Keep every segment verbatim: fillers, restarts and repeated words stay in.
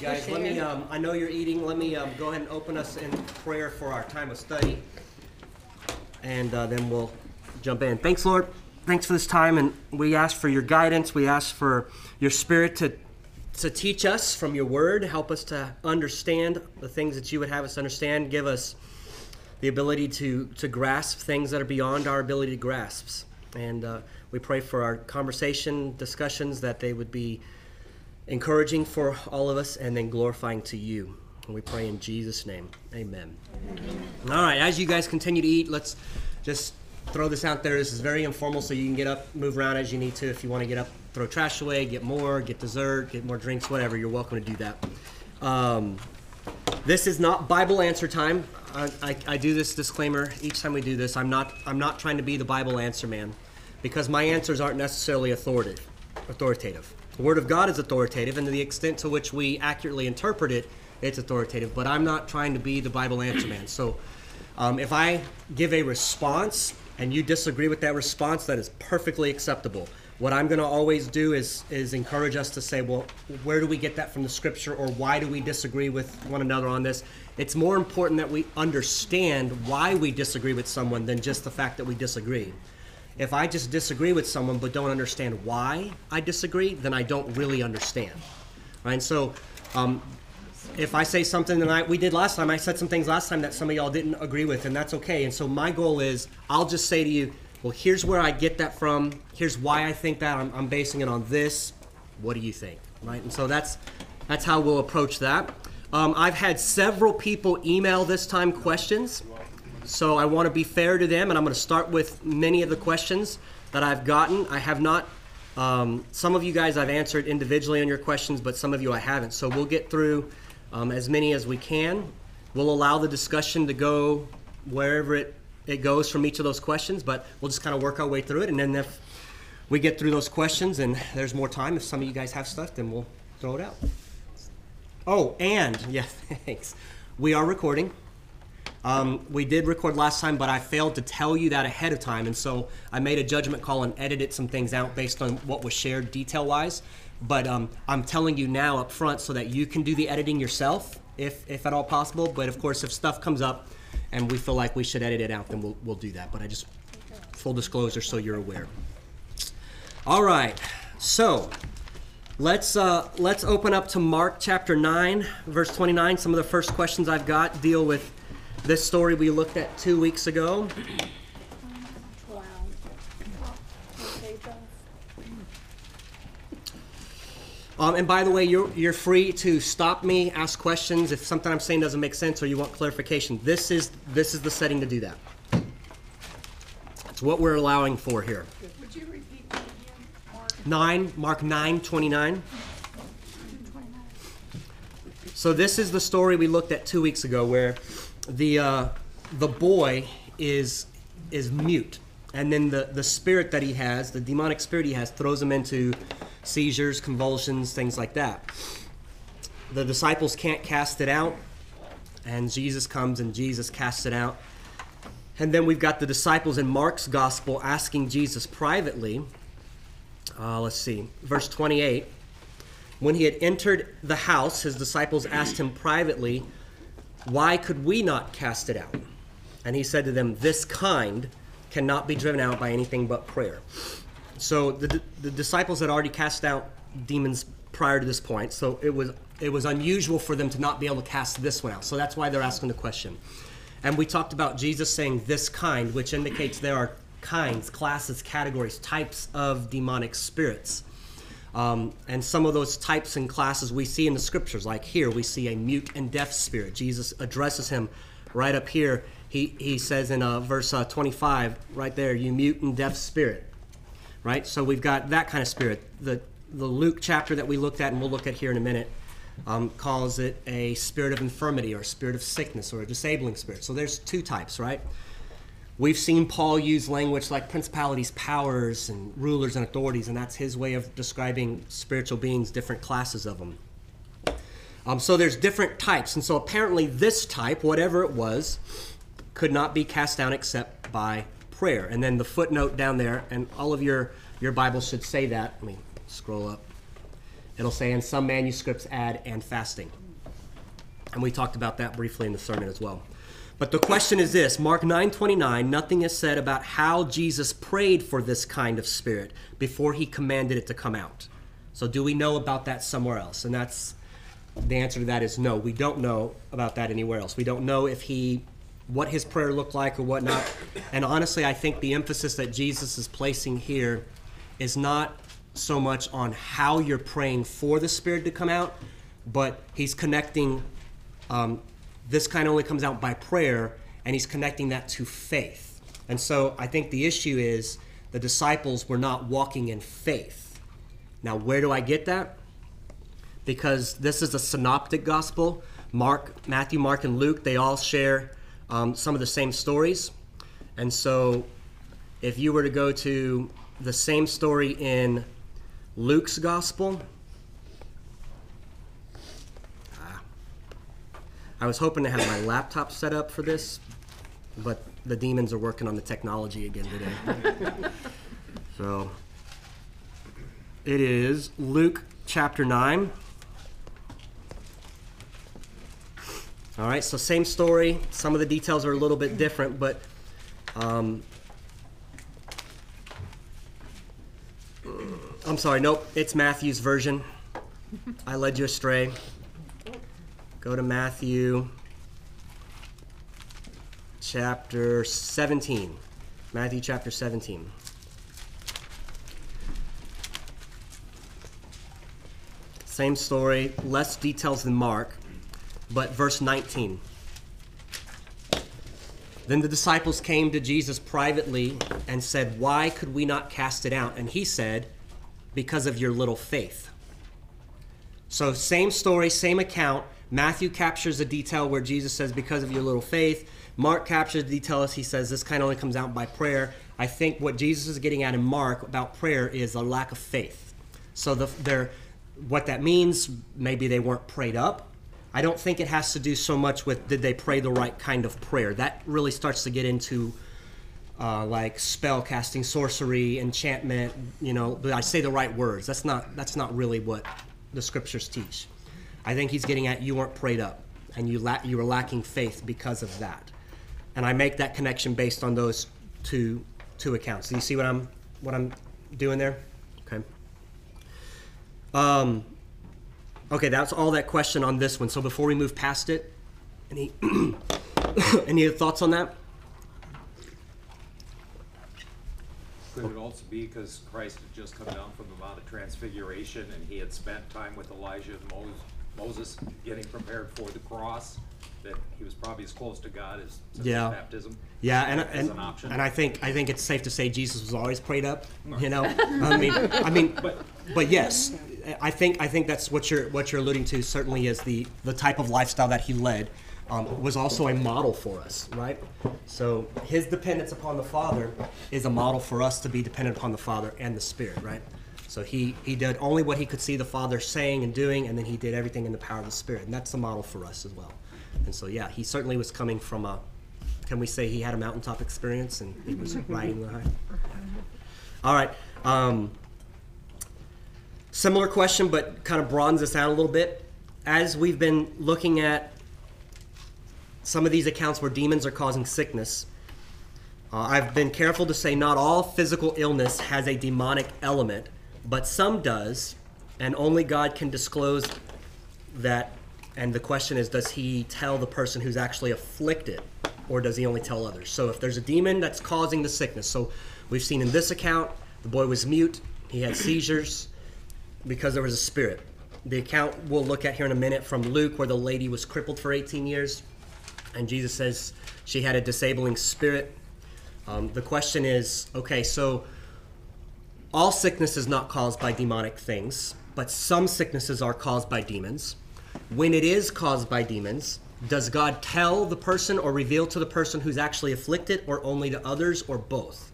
Guys, let me, um, I know you're eating. Let me um, go ahead and open us in prayer for our time of study, and uh, then we'll jump in. Thanks, Lord. Thanks for this time, and we ask for your guidance. We ask for your Spirit to, to teach us from your word, help us to understand the things that you would have us understand, give us the ability to, to grasp things that are beyond our ability to grasp. And uh, we pray for our conversation, discussions, that they would be encouraging for all of us, and then glorifying to you. And we pray in Jesus' name. Amen. Amen. All right, as you guys continue to eat, let's just throw this out there. This is very informal, so you can get up, move around as you need to. If you want to get up, throw trash away, get more, get dessert, get more drinks, whatever, you're welcome to do that. Um, this is not Bible answer time. I, I, I do this disclaimer each time we do this. I'm not, I'm not trying to be the Bible answer man, because my answers aren't necessarily authoritative. authoritative. The Word of God is authoritative, and to the extent to which we accurately interpret it, it's authoritative. But I'm not trying to be the Bible answer man. So um, if I give a response and you disagree with that response, that is perfectly acceptable. What I'm going to always do is, is encourage us to say, well, where do we get that from the Scripture, or why do we disagree with one another on this? It's more important that we understand why we disagree with someone than just the fact that we disagree. If I just disagree with someone but don't understand why I disagree, then I don't really understand. Right? And so um, if I say something that I, we did last time, I said some things last time that some of y'all didn't agree with, and that's okay. And so my goal is, I'll just say to you, well, here's where I get that from. Here's why I think that. I'm, I'm basing it on this. What do you think? Right? And so that's, that's how we'll approach that. Um, I've had several people email this time questions. So I want to be fair to them, and I'm going to start with many of the questions that I've gotten. I have not, um, some of you guys I've answered individually on your questions, but some of you I haven't. So we'll get through um, as many as we can. We'll allow the discussion to go wherever it, it goes from each of those questions, but we'll just kind of work our way through it. And then if we get through those questions and there's more time, if some of you guys have stuff, then we'll throw it out. Oh, and, yeah, thanks. We are recording. Um, we did record last time, but I failed to tell you that ahead of time, and so I made a judgment call and edited some things out based on what was shared detail-wise. But um, I'm telling you now up front so that you can do the editing yourself, if if at all possible. But of course, if stuff comes up and we feel like we should edit it out, then we'll we'll do that. But I just, full disclosure, so you're aware. All right, so let's uh, let's open up to Mark chapter nine, verse twenty-nine. Some of the first questions I've got deal with this story we looked at two weeks ago. Wow. Um, and by the way, you're, you're free to stop me, ask questions if something I'm saying doesn't make sense or you want clarification. This is this is the setting to do that. That's what we're allowing for here. Would you repeat that again, Mark? Nine, Mark nine twenty-nine. So this is the story we looked at two weeks ago, where the uh, the boy is is mute, and then the, the spirit that he has, the demonic spirit he has, throws him into seizures, convulsions, things like that. The disciples can't cast it out, and Jesus comes and Jesus casts it out. And then we've got the disciples in Mark's gospel asking Jesus privately, uh, let's see, verse twenty-eight, when he had entered the house, his disciples asked him privately, "Why could we not cast it out?" And he said to them, "This kind cannot be driven out by anything but prayer." So the the disciples had already cast out demons prior to this point, so it was it was unusual for them to not be able to cast this one out. So that's why they're asking the question. And we talked about Jesus saying "this kind," which indicates there are kinds, classes, categories, types of demonic spirits. Um, and some of those types and classes we see in the Scriptures, like here we see a mute and deaf spirit. Jesus addresses him right up here. He he says in uh, verse uh, twenty-five, right there, "You mute and deaf spirit," right? So we've got that kind of spirit. The the Luke chapter that we looked at, and we'll look at here in a minute, um, calls it a spirit of infirmity or a spirit of sickness or a disabling spirit. So there's two types, right? We've seen Paul use language like principalities, powers, and rulers and authorities, and that's his way of describing spiritual beings, different classes of them. Um, so there's different types, and so apparently this type, whatever it was, could not be cast down except by prayer. And then the footnote down there, and all of your, your Bibles should say that. Let me scroll up. It'll say, and some manuscripts add, and fasting. And we talked about that briefly in the sermon as well. But the question is this, Mark nine twenty-nine, nothing is said about how Jesus prayed for this kind of spirit before he commanded it to come out. So do we know about that somewhere else? And that's the answer to that is no, we don't know about that anywhere else. We don't know if he, what his prayer looked like or whatnot. And honestly, I think the emphasis that Jesus is placing here is not so much on how you're praying for the spirit to come out, but he's connecting um, this kind only comes out by prayer, and he's connecting that to faith. And so I think the issue is the disciples were not walking in faith. Now, where do I get that? Because this is a synoptic gospel. Mark, Matthew, Mark, and Luke, they all share um, some of the same stories. And so if you were to go to the same story in Luke's gospel, I was hoping to have my laptop set up for this, but the demons are working on the technology again today. So it is Luke chapter nine. All right, so same story. Some of the details are a little bit different, but um, I'm sorry, nope, it's Matthew's version. I led you astray. Go to Matthew chapter seventeen. Matthew chapter seventeen. Same story, less details than Mark, but verse nineteen. Then the disciples came to Jesus privately and said, "Why could we not cast it out?" And he said, "Because of your little faith." So same story, same account. Matthew captures the detail where Jesus says, because of your little faith. Mark captures the detail as he says, this kind of only comes out by prayer. I think what Jesus is getting at in Mark about prayer is a lack of faith. So the, their, what that means, maybe they weren't prayed up. I don't think it has to do so much with did they pray the right kind of prayer. That really starts to get into uh, like spell casting, sorcery, enchantment, you know, but I say the right words. That's not, that's not really what the scriptures teach. I think he's getting at you weren't prayed up, and you la- you were lacking faith because of that. And I make that connection based on those two two accounts. Do you see what I'm what I'm doing there? Okay. Um. Okay, that's all that question on this one. So before we move past it, any any thoughts on that? Could it also be because Christ had just come down from the Mount of Transfiguration, and he had spent time with Elijah and Moses? Moses getting prepared for the cross, that he was probably as close to God as since yeah. his baptism. Yeah, and as and, an option. And I think I think it's safe to say Jesus was always prayed up. Right. You know, I mean, I mean, but, but yes, I think I think that's what you're what you're alluding to. Certainly, is the the type of lifestyle that he led um, was also a model for us, right? So his dependence upon the Father is a model for us to be dependent upon the Father and the Spirit, right? So he, he did only what he could see the Father saying and doing, and then he did everything in the power of the Spirit. And that's the model for us as well. And so, yeah, he certainly was coming from a, can we say he had a mountaintop experience and he was riding the high? All right. Um, similar question, but kind of broadens this out a little bit. As we've been looking at some of these accounts where demons are causing sickness, uh, I've been careful to say not all physical illness has a demonic element. But some does, and only God can disclose that. And the question is, does he tell the person who's actually afflicted, or does he only tell others? So if there's a demon that's causing the sickness, so we've seen in this account, the boy was mute, he had seizures because there was a spirit. The account we'll look at here in a minute from Luke, where the lady was crippled for eighteen years, and Jesus says she had a disabling spirit. Um, the question is, okay, so all sickness is not caused by demonic things, but some sicknesses are caused by demons. When it is caused by demons, does God tell the person or reveal to the person who's actually afflicted, or only to others, or both?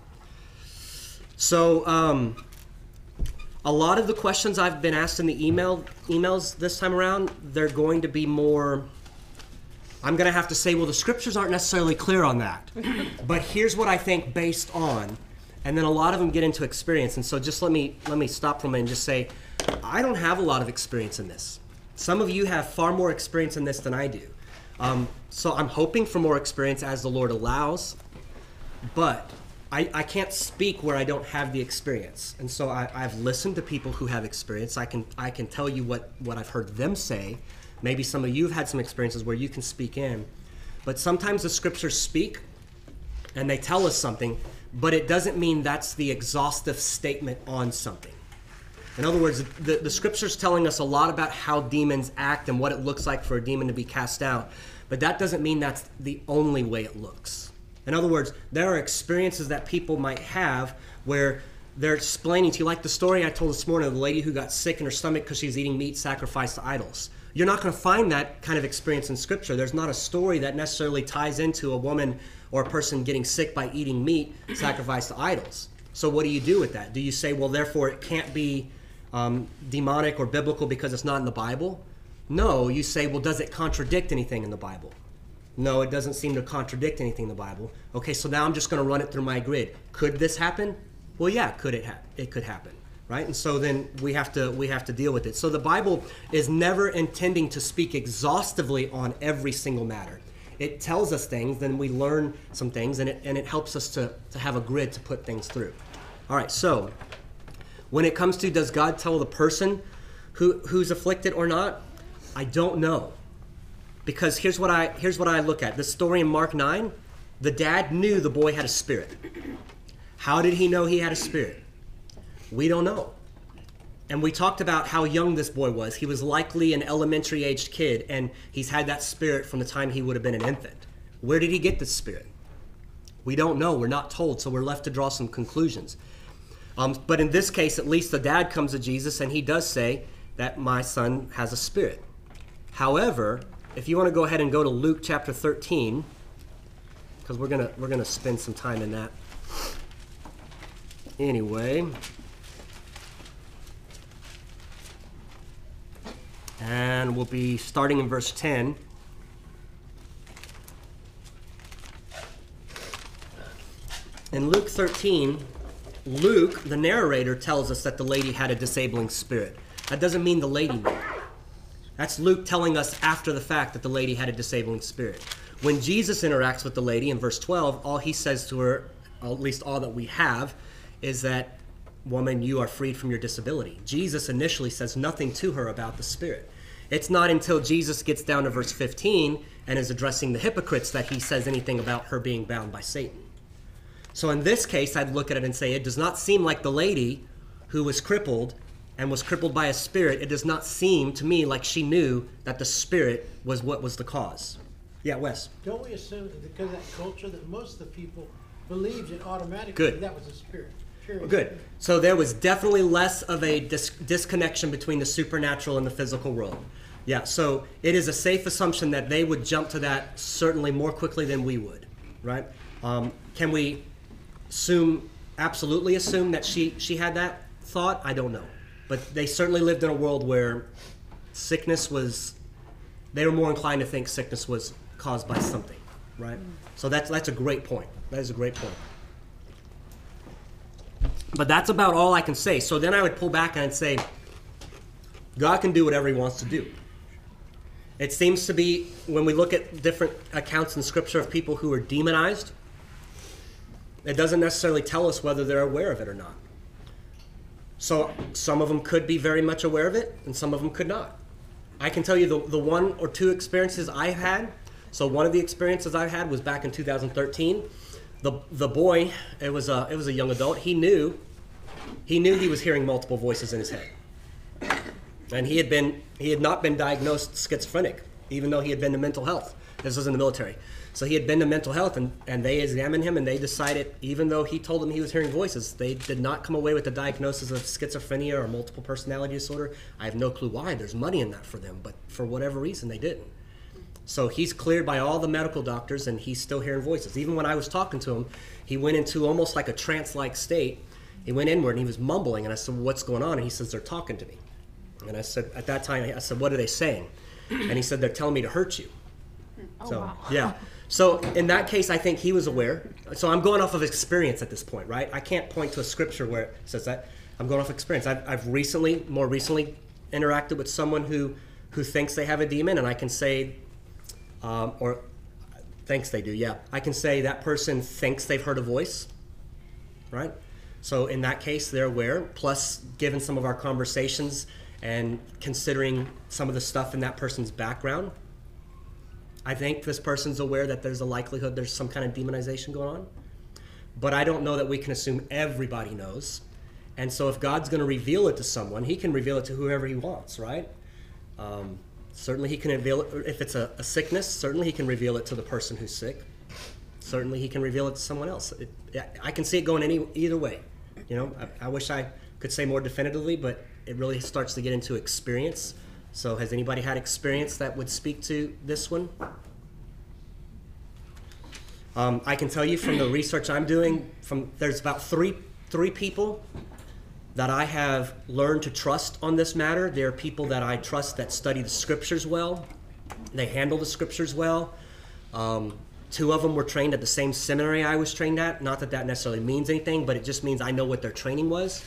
So um, a lot of the questions I've been asked in the email emails this time around, they're going to be more, I'm going to have to say, well, the scriptures aren't necessarily clear on that. But here's what I think based on. And then a lot of them get into experience. And so just let me let me stop for a minute and just say, I don't have a lot of experience in this. Some of you have far more experience in this than I do. Um, so I'm hoping for more experience as the Lord allows, but I, I can't speak where I don't have the experience. And so I, I've listened to people who have experience. I can I can tell you what, what I've heard them say. Maybe some of you have had some experiences where you can speak in. But sometimes the scriptures speak and they tell us something, but it doesn't mean that's the exhaustive statement on something. In other words, the, the scripture's telling us a lot about how demons act and what it looks like for a demon to be cast out, but that doesn't mean that's the only way it looks. In other words, there are experiences that people might have where they're explaining to you, like the story I told this morning of the lady who got sick in her stomach because she's eating meat sacrificed to idols. You're not going to find that kind of experience in Scripture. There's not a story that necessarily ties into a woman or a person getting sick by eating meat sacrificed to idols. So what do you do with that? Do you say, well, therefore it can't be Um, demonic or biblical because it's not in the Bible? No, you say, well, does it contradict anything in the Bible? No, it doesn't seem to contradict anything in the Bible. Okay, so now I'm just going to run it through my grid. Could this happen? Well, yeah, could it happen? It could happen, right? And so then we have to we have to deal with it. So the Bible is never intending to speak exhaustively on every single matter. It tells us things, then we learn some things, and it and it helps us to to have a grid to put things through. All right, so. When it comes to does God tell the person who, who's afflicted or not, I don't know. Because here's what I here's what I look at. The story in Mark nine, the dad knew the boy had a spirit. How did he know he had a spirit? We don't know. And we talked about how young this boy was. He was likely an elementary-aged kid, and he's had that spirit from the time he would have been an infant. Where did he get this spirit? We don't know. We're not told, so we're left to draw some conclusions. Um, but in this case, at least the dad comes to Jesus, and he does say that my son has a spirit. However, if you want to go ahead and go to Luke chapter thirteen, because we're gonna we're gonna spend some time in that anyway, and we'll be starting in verse ten. In Luke thirteen. Luke, the narrator, tells us that the lady had a disabling spirit. That doesn't mean the lady knew. That's Luke telling us after the fact that the lady had a disabling spirit. When Jesus interacts with the lady in verse twelve, all he says to her, or at least all that we have, is that, woman, you are freed from your disability. Jesus initially says nothing to her about the spirit. It's not until Jesus gets down to verse fifteen and is addressing the hypocrites that he says anything about her being bound by Satan. So in this case, I'd look at it and say, it does not seem like the lady who was crippled and was crippled by a spirit, it does not seem to me like she knew that the spirit was what was the cause. Yeah, Wes? Don't we assume that because of that culture that most of the people believed it automatically Good. That was a spirit? Well, good. So there was definitely less of a dis- disconnection between the supernatural and the physical world. Yeah, so it is a safe assumption that they would jump to that certainly more quickly than we would, right? Um, can we... Assume, absolutely assume that she, she had that thought? I don't know. But they certainly lived in a world where sickness was, they were more inclined to think sickness was caused by something, right? So that's, that's a great point. That is a great point. But that's about all I can say. So then I would pull back and I'd say, God can do whatever he wants to do. It seems to be, when we look at different accounts in Scripture of people who are demonized, it doesn't necessarily tell us whether they're aware of it or not. So some of them could be very much aware of it, and some of them could not. I can tell you the, the one or two experiences I've had. So one of the experiences I've had was back in two thousand thirteen. The the boy, it was a it was a young adult. He knew, he knew he was hearing multiple voices in his head, and he had been he had not been diagnosed schizophrenic, even though he had been to mental health. This was in the military. So he had been to mental health, and, and they examined him, and they decided, even though he told them he was hearing voices, they did not come away with the diagnosis of schizophrenia or multiple personality disorder. I have no clue why. There's money in that for them, but for whatever reason, they didn't. So he's cleared by all the medical doctors, and he's still hearing voices. Even when I was talking to him, he went into almost like a trance-like state. He went inward, and he was mumbling, and I said, well, what's going on? And he says, they're talking to me. And I said, at that time, I said, what are they saying? And he said, they're telling me to hurt you. Oh, so, wow. Yeah. So in that case, I think he was aware. So I'm going off of experience at this point, right? I can't point to a scripture where it says that. I'm going off experience. I've, I've recently, more recently, interacted with someone who, who thinks they have a demon, and I can say, um, or thinks they do, yeah. I can say that person thinks they've heard a voice, right? So in that case, they're aware. Plus, given some of our conversations and considering some of the stuff in that person's background, I think this person's aware that there's a likelihood there's some kind of demonization going on. But I don't know that we can assume everybody knows. And so if God's going to reveal it to someone, he can reveal it to whoever he wants, right? Um, certainly he can reveal it. If it's a, a sickness, certainly he can reveal it to the person who's sick. Certainly he can reveal it to someone else. It, I can see it going any either way. You know, I, I wish I could say more definitively, but it really starts to get into experience. So has anybody had experience that would speak to this one? Um, I can tell you from the research I'm doing, from there's about three three people that I have learned to trust on this matter. They are people that I trust that study the scriptures well. They handle the scriptures well. Um, two of them were trained at the same seminary I was trained at. Not that that necessarily means anything, but it just means I know what their training was.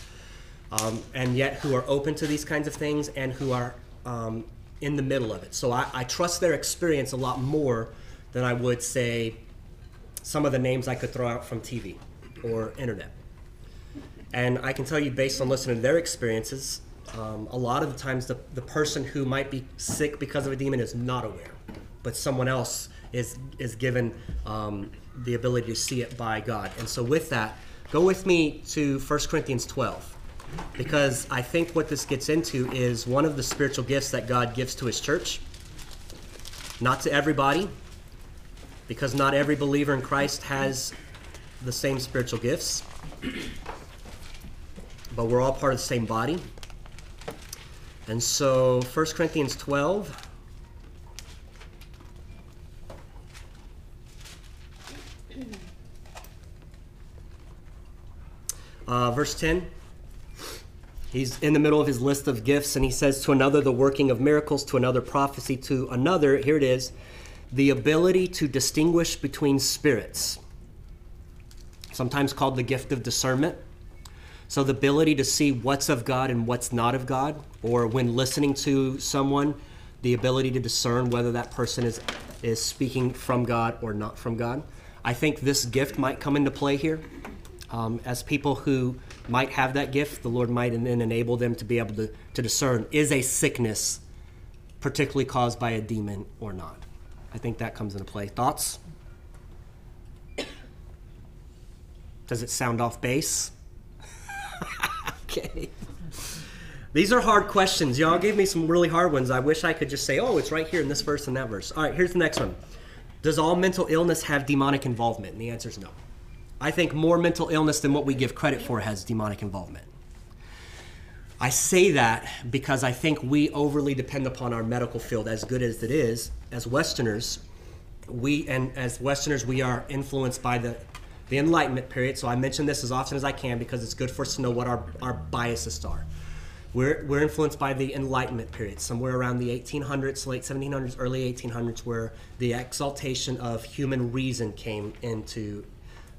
Um, and yet who are open to these kinds of things and who are um, in the middle of it. So I, I trust their experience a lot more than I would, say, some of the names I could throw out from T V or internet. And I can tell you, based on listening to their experiences, um, a lot of the times the, the person who might be sick because of a demon is not aware, but someone else is is given um, the ability to see it by God. And so with that, go with me to First Corinthians twelve, because I think what this gets into is one of the spiritual gifts that God gives to his church. Not to everybody, because not every believer in Christ has the same spiritual gifts. But we're all part of the same body. And so First Corinthians twelve. Uh, verse ten. He's in the middle of his list of gifts, and he says, to another the working of miracles, to another prophecy, to another, here it is, the ability to distinguish between spirits, sometimes called the gift of discernment. So the ability to see what's of God and what's not of God, or when listening to someone, the ability to discern whether that person is, is speaking from God or not from God. I think this gift might come into play here. Um, as people who might have that gift, the Lord might then enable them to be able to, to discern, is a sickness particularly caused by a demon or not? I think that comes into play. Thoughts? Does it sound off base? Okay. These are hard questions. Y'all gave me some really hard ones. I wish I could just say, oh, it's right here in this verse and that verse. All right, here's the next one. Does all mental illness have demonic involvement? And the answer is no. I think more mental illness than what we give credit for has demonic involvement. I say that because I think we overly depend upon our medical field, as good as it is. As Westerners, we and as Westerners, we are influenced by the The Enlightenment period, so I mention this as often as I can because it's good for us to know what our, our biases are. We're, we're influenced by the Enlightenment period, somewhere around the eighteen hundreds, late seventeen hundreds, early eighteen hundreds, where the exaltation of human reason came into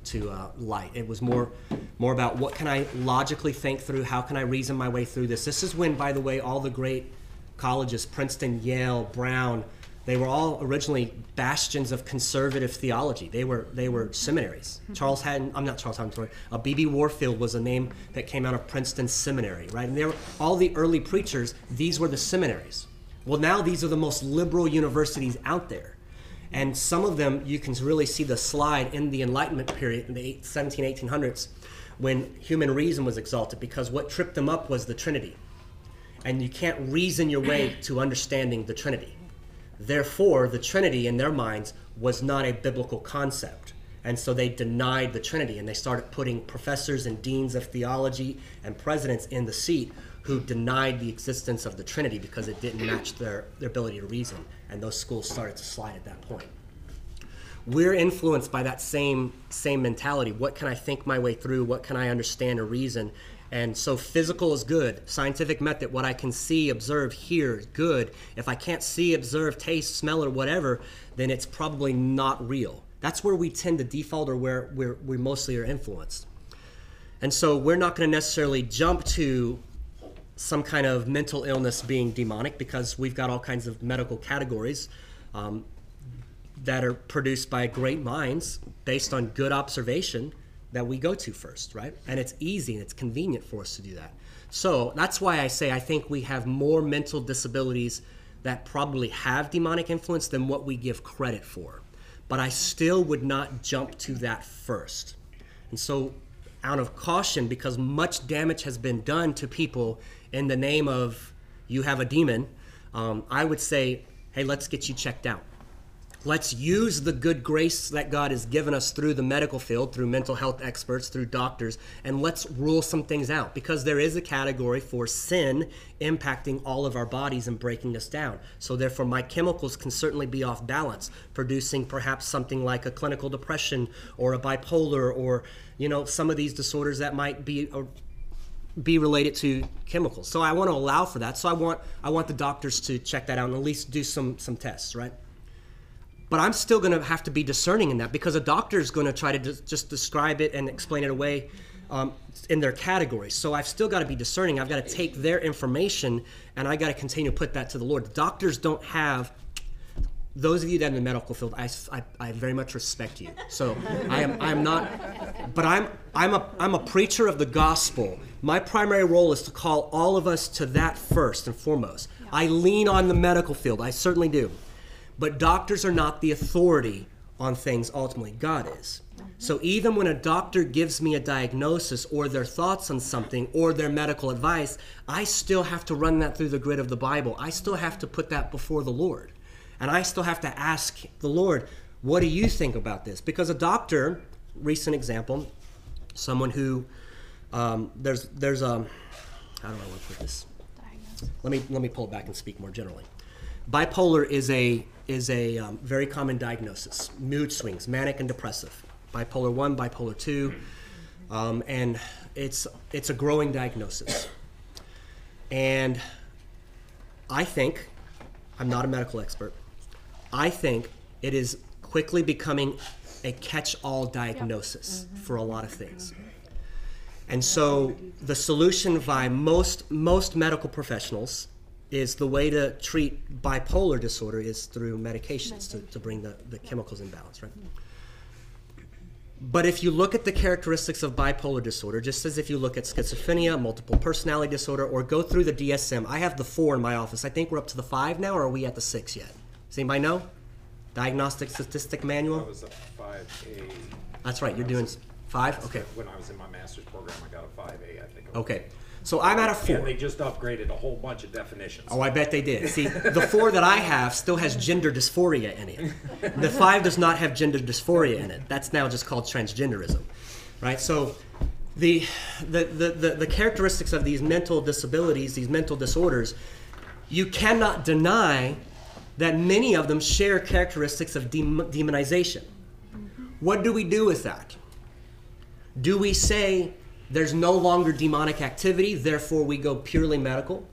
to, uh, light. It was more, more about what can I logically think through, how can I reason my way through this. This is when, by the way, all the great colleges, Princeton, Yale, Brown, they were all originally bastions of conservative theology. They were they were seminaries. Charles Haddon, I'm not Charles Haddon, sorry. Uh, B B Warfield was a name that came out of Princeton Seminary, right? And they were all the early preachers. These were the seminaries. Well, now these are the most liberal universities out there, and some of them you can really see the slide in the Enlightenment period in the seventeen hundreds, eighteen hundreds, when human reason was exalted because what tripped them up was the Trinity, and you can't reason your way to understanding the Trinity. Therefore, the Trinity in their minds was not a biblical concept. And so they denied the Trinity, and they started putting professors and deans of theology and presidents in the seat who denied the existence of the Trinity because it didn't match their, their ability to reason. And those schools started to slide at that point. We're influenced by that same, same mentality. What can I think my way through? What can I understand or reason? And so physical is good. Scientific method, what I can see, observe, hear is good. If I can't see, observe, taste, smell, or whatever, then it's probably not real. That's where we tend to default or where, where we mostly are influenced. And so we're not going to necessarily jump to some kind of mental illness being demonic, because we've got all kinds of medical categories um, that are produced by great minds based on good observation that we go to first, right? And it's easy and it's convenient for us to do that. So that's why I say I think we have more mental disabilities that probably have demonic influence than what we give credit for. But I still would not jump to that first. And so out of caution, because much damage has been done to people in the name of you have a demon, um, I would say, hey, let's get you checked out. Let's use the good grace that God has given us through the medical field, through mental health experts, through doctors, and let's rule some things out, because there is a category for sin impacting all of our bodies and breaking us down. So therefore, my chemicals can certainly be off balance, producing perhaps something like a clinical depression or a bipolar, or, you know, some of these disorders that might be or be related to chemicals. So I want to allow for that. So I want I want the doctors to check that out and at least do some some tests, right? But I'm still going to have to be discerning in that, because a doctor is going to try to de- just describe it and explain it away um, in their category. So I've still got to be discerning. I've got to take their information, and I've got to continue to put that to the Lord. The doctors don't have, those of you that are in the medical field, I, I, I very much respect you. So I am I am not, but I'm I'm a I'm a preacher of the gospel. My primary role is to call all of us to that first and foremost. Yeah. I lean on the medical field. I certainly do. But doctors are not the authority on things ultimately. God is. So even when a doctor gives me a diagnosis or their thoughts on something or their medical advice, I still have to run that through the grid of the Bible. I still have to put that before the Lord. And I still have to ask the Lord, what do you think about this? Because a doctor, recent example, someone who, um, there's, there's um, how do I want to put this? Let me, let me pull it back and speak more generally. Bipolar is a is a um, very common diagnosis. Mood swings, manic and depressive. Bipolar one, bipolar two, um, and it's it's a growing diagnosis. And I think, I'm not a medical expert, I think it is quickly becoming a catch-all diagnosis yep. mm-hmm. for a lot of things. And so the solution by most most medical professionals is the way to treat bipolar disorder is through medications to, to bring the, the chemicals in balance, right? But if you look at the characteristics of bipolar disorder, just as if you look at schizophrenia, multiple personality disorder, or go through the D S M, I have the four in my office. I think we're up to the five now, or are we at the six yet? Does anybody know? Diagnostic Statistic Manual? I was at five A. That's right, you're doing five? Okay. When I was in my master's program, I got a five A, I think. Okay. So I'm at a four. And they just upgraded a whole bunch of definitions. Oh, I bet they did. See, the four that I have still has gender dysphoria in it. The five does not have gender dysphoria in it. That's now just called transgenderism, right? So the the the, the, the characteristics of these mental disabilities, these mental disorders, you cannot deny that many of them share characteristics of dem- demonization. What do we do with that? Do we say, there's no longer demonic activity, therefore we go purely medical?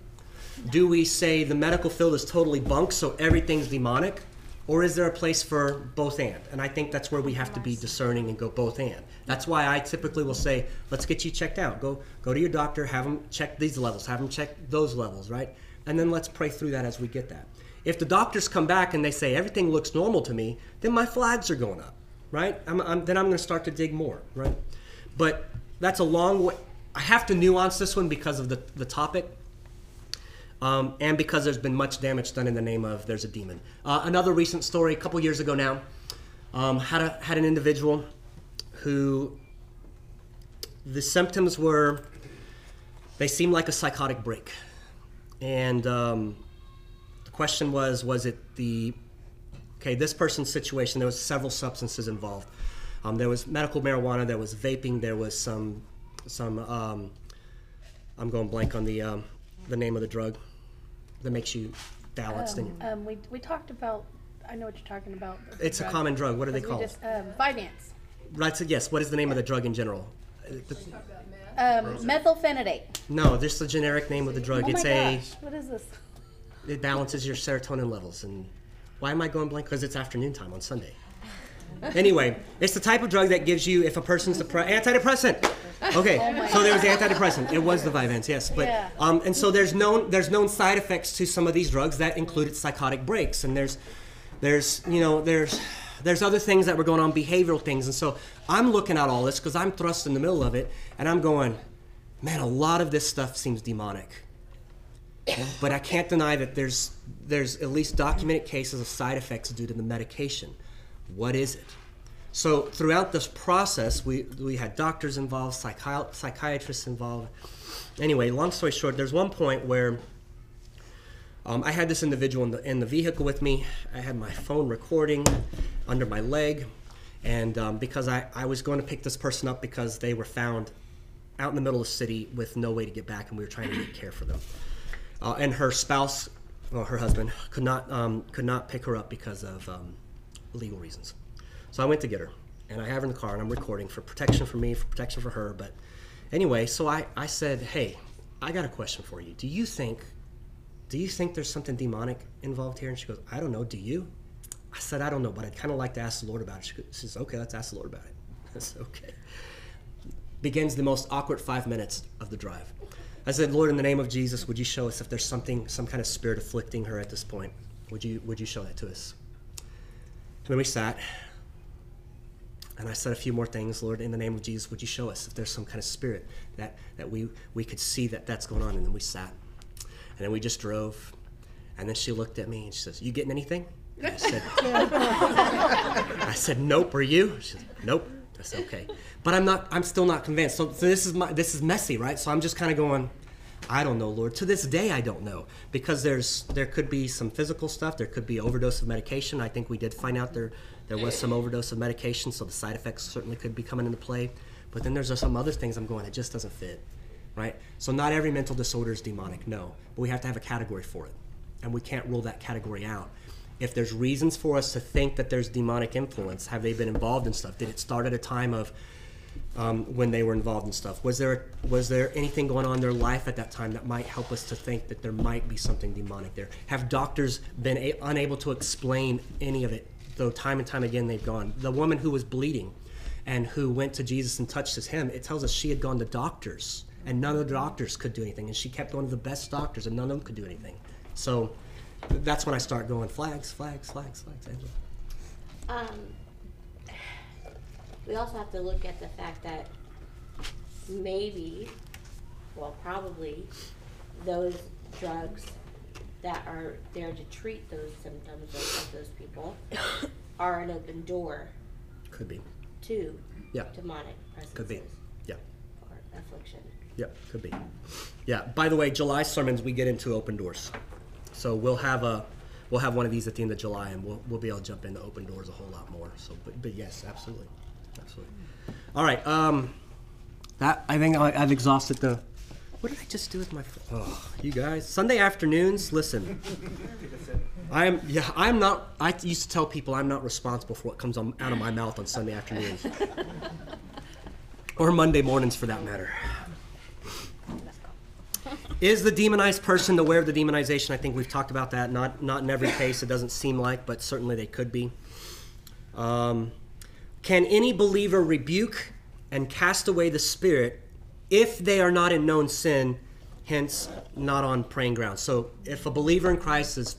Do we say the medical field is totally bunk, so everything's demonic? Or is there a place for both and? And I think that's where we have to be discerning and go both and. That's why I typically will say, let's get you checked out. Go go to your doctor, have them check these levels, have them check those levels, right? And then let's pray through that as we get that. If the doctors come back and they say, everything looks normal to me, then my flags are going up, right? I'm, I'm, then I'm gonna start to dig more, right? But that's a long way. I have to nuance this one because of the, the topic um, and because there's been much damage done in the name of there's a demon. Uh, another recent story, a couple years ago now, um, had, a, had an individual who the symptoms were, they seemed like a psychotic break. And um, the question was, was it the, okay, this person's situation, there was several substances involved. Um, there was medical marijuana, there was vaping, there was some, some um, I'm going blank on the um, the name of the drug that makes you balanced. Um, and um, we we talked about, I know what you're talking about. It's a drug. Common drug. What are they called? Just, um, Vyvanse. Right, so yes, what is the name yeah. of the drug in general? Um, methylphenidate. No, this is the generic name of the drug. Oh it's my gosh. a. What is this? It balances your serotonin levels. And why am I going blank? Because it's afternoon time on Sunday. Anyway, it's the type of drug that gives you, if a person's depressed, antidepressant. Okay, oh so there was antidepressant. It was the Vyvanse, yes. But yeah. um, and so there's known there's known side effects to some of these drugs that included psychotic breaks, and there's there's you know there's there's other things that were going on, behavioral things, and so I'm looking at all this because I'm thrust in the middle of it, and I'm going, man, a lot of this stuff seems demonic. But I can't deny that there's there's at least documented cases of side effects due to the medication. What is it? So throughout this process, we, we had doctors involved, psychi- psychiatrists involved. Anyway, long story short, there's one point where um, I had this individual in the, in the vehicle with me. I had my phone recording under my leg, and um, because I, I was going to pick this person up because they were found out in the middle of the city with no way to get back, and we were trying to get care for them. Uh, and her spouse, well, her husband, could not um, could not pick her up because of um, legal reasons. So I went to get her, and I have her in the car, and I'm recording for protection for me, for protection for her. But anyway, so I, I said, hey, I got a question for you. Do you think, do you think there's something demonic involved here? And she goes, I don't know. Do you? I said, I don't know, but I'd kind of like to ask the Lord about it. She, goes, she says, okay, let's ask the Lord about it. I said, okay. Begins the most awkward five minutes of the drive. I said, Lord, in the name of Jesus, would you show us if there's something, some kind of spirit afflicting her at this point? Would you, would you show that to us? And then we sat, and I said a few more things. Lord, in the name of Jesus, would you show us if there's some kind of spirit that, that we, we could see that that's going on? And then we sat, and then we just drove, and then she looked at me, and she says, you getting anything? And I said, I said, nope, are you? She said, nope. I said, okay. But I'm not, I'm still not convinced. So, so this is my, this is messy, right? So I'm just kind of going, I don't know, Lord. To this day, I don't know. Because there's, there could be some physical stuff. There could be overdose of medication. I think we did find out there, there was some overdose of medication, so the side effects certainly could be coming into play. But then there's some other things I'm going, it just doesn't fit, right? So not every mental disorder is demonic, no. But we have to have a category for it. And we can't rule that category out. If there's reasons for us to think that there's demonic influence, have they been involved in stuff? Did it start at a time of um, when they were involved in stuff? Was there was there anything going on in their life at that time that might help us to think that there might be something demonic there? Have doctors been a- unable to explain any of it, though time and time again they've gone? The woman who was bleeding and who went to Jesus and touched his hem, it tells us she had gone to doctors, and none of the doctors could do anything, and she kept going to the best doctors, and none of them could do anything. So that's when I start going, flags, flags, flags, flags, Angela. Um, we also have to look at the fact that maybe, well, probably, those drugs that are there to treat those symptoms of those people are an open door. Could be. To yeah. demonic presences. Could be, yeah. Or affliction. Yeah, could be. Yeah, by the way, July sermons, we get into open doors. So we'll have a, we'll have one of these at the end of July, and we'll we'll be able to jump into open doors a whole lot more. So, but, but yes, absolutely, absolutely. All right, um, that I think I, I've exhausted the. What did I just do with my? Oh, you guys, Sunday afternoons. Listen, I'm yeah, I'm not. I used to tell people I'm not responsible for what comes on, out of my mouth on Sunday afternoons, or Monday mornings for that matter. Is the demonized person aware of the demonization? I think we've talked about that. Not not in every case, it doesn't seem like, but certainly they could be. Um, can any believer rebuke and cast away the spirit if they are not in known sin, hence not on praying ground? So if a believer in Christ is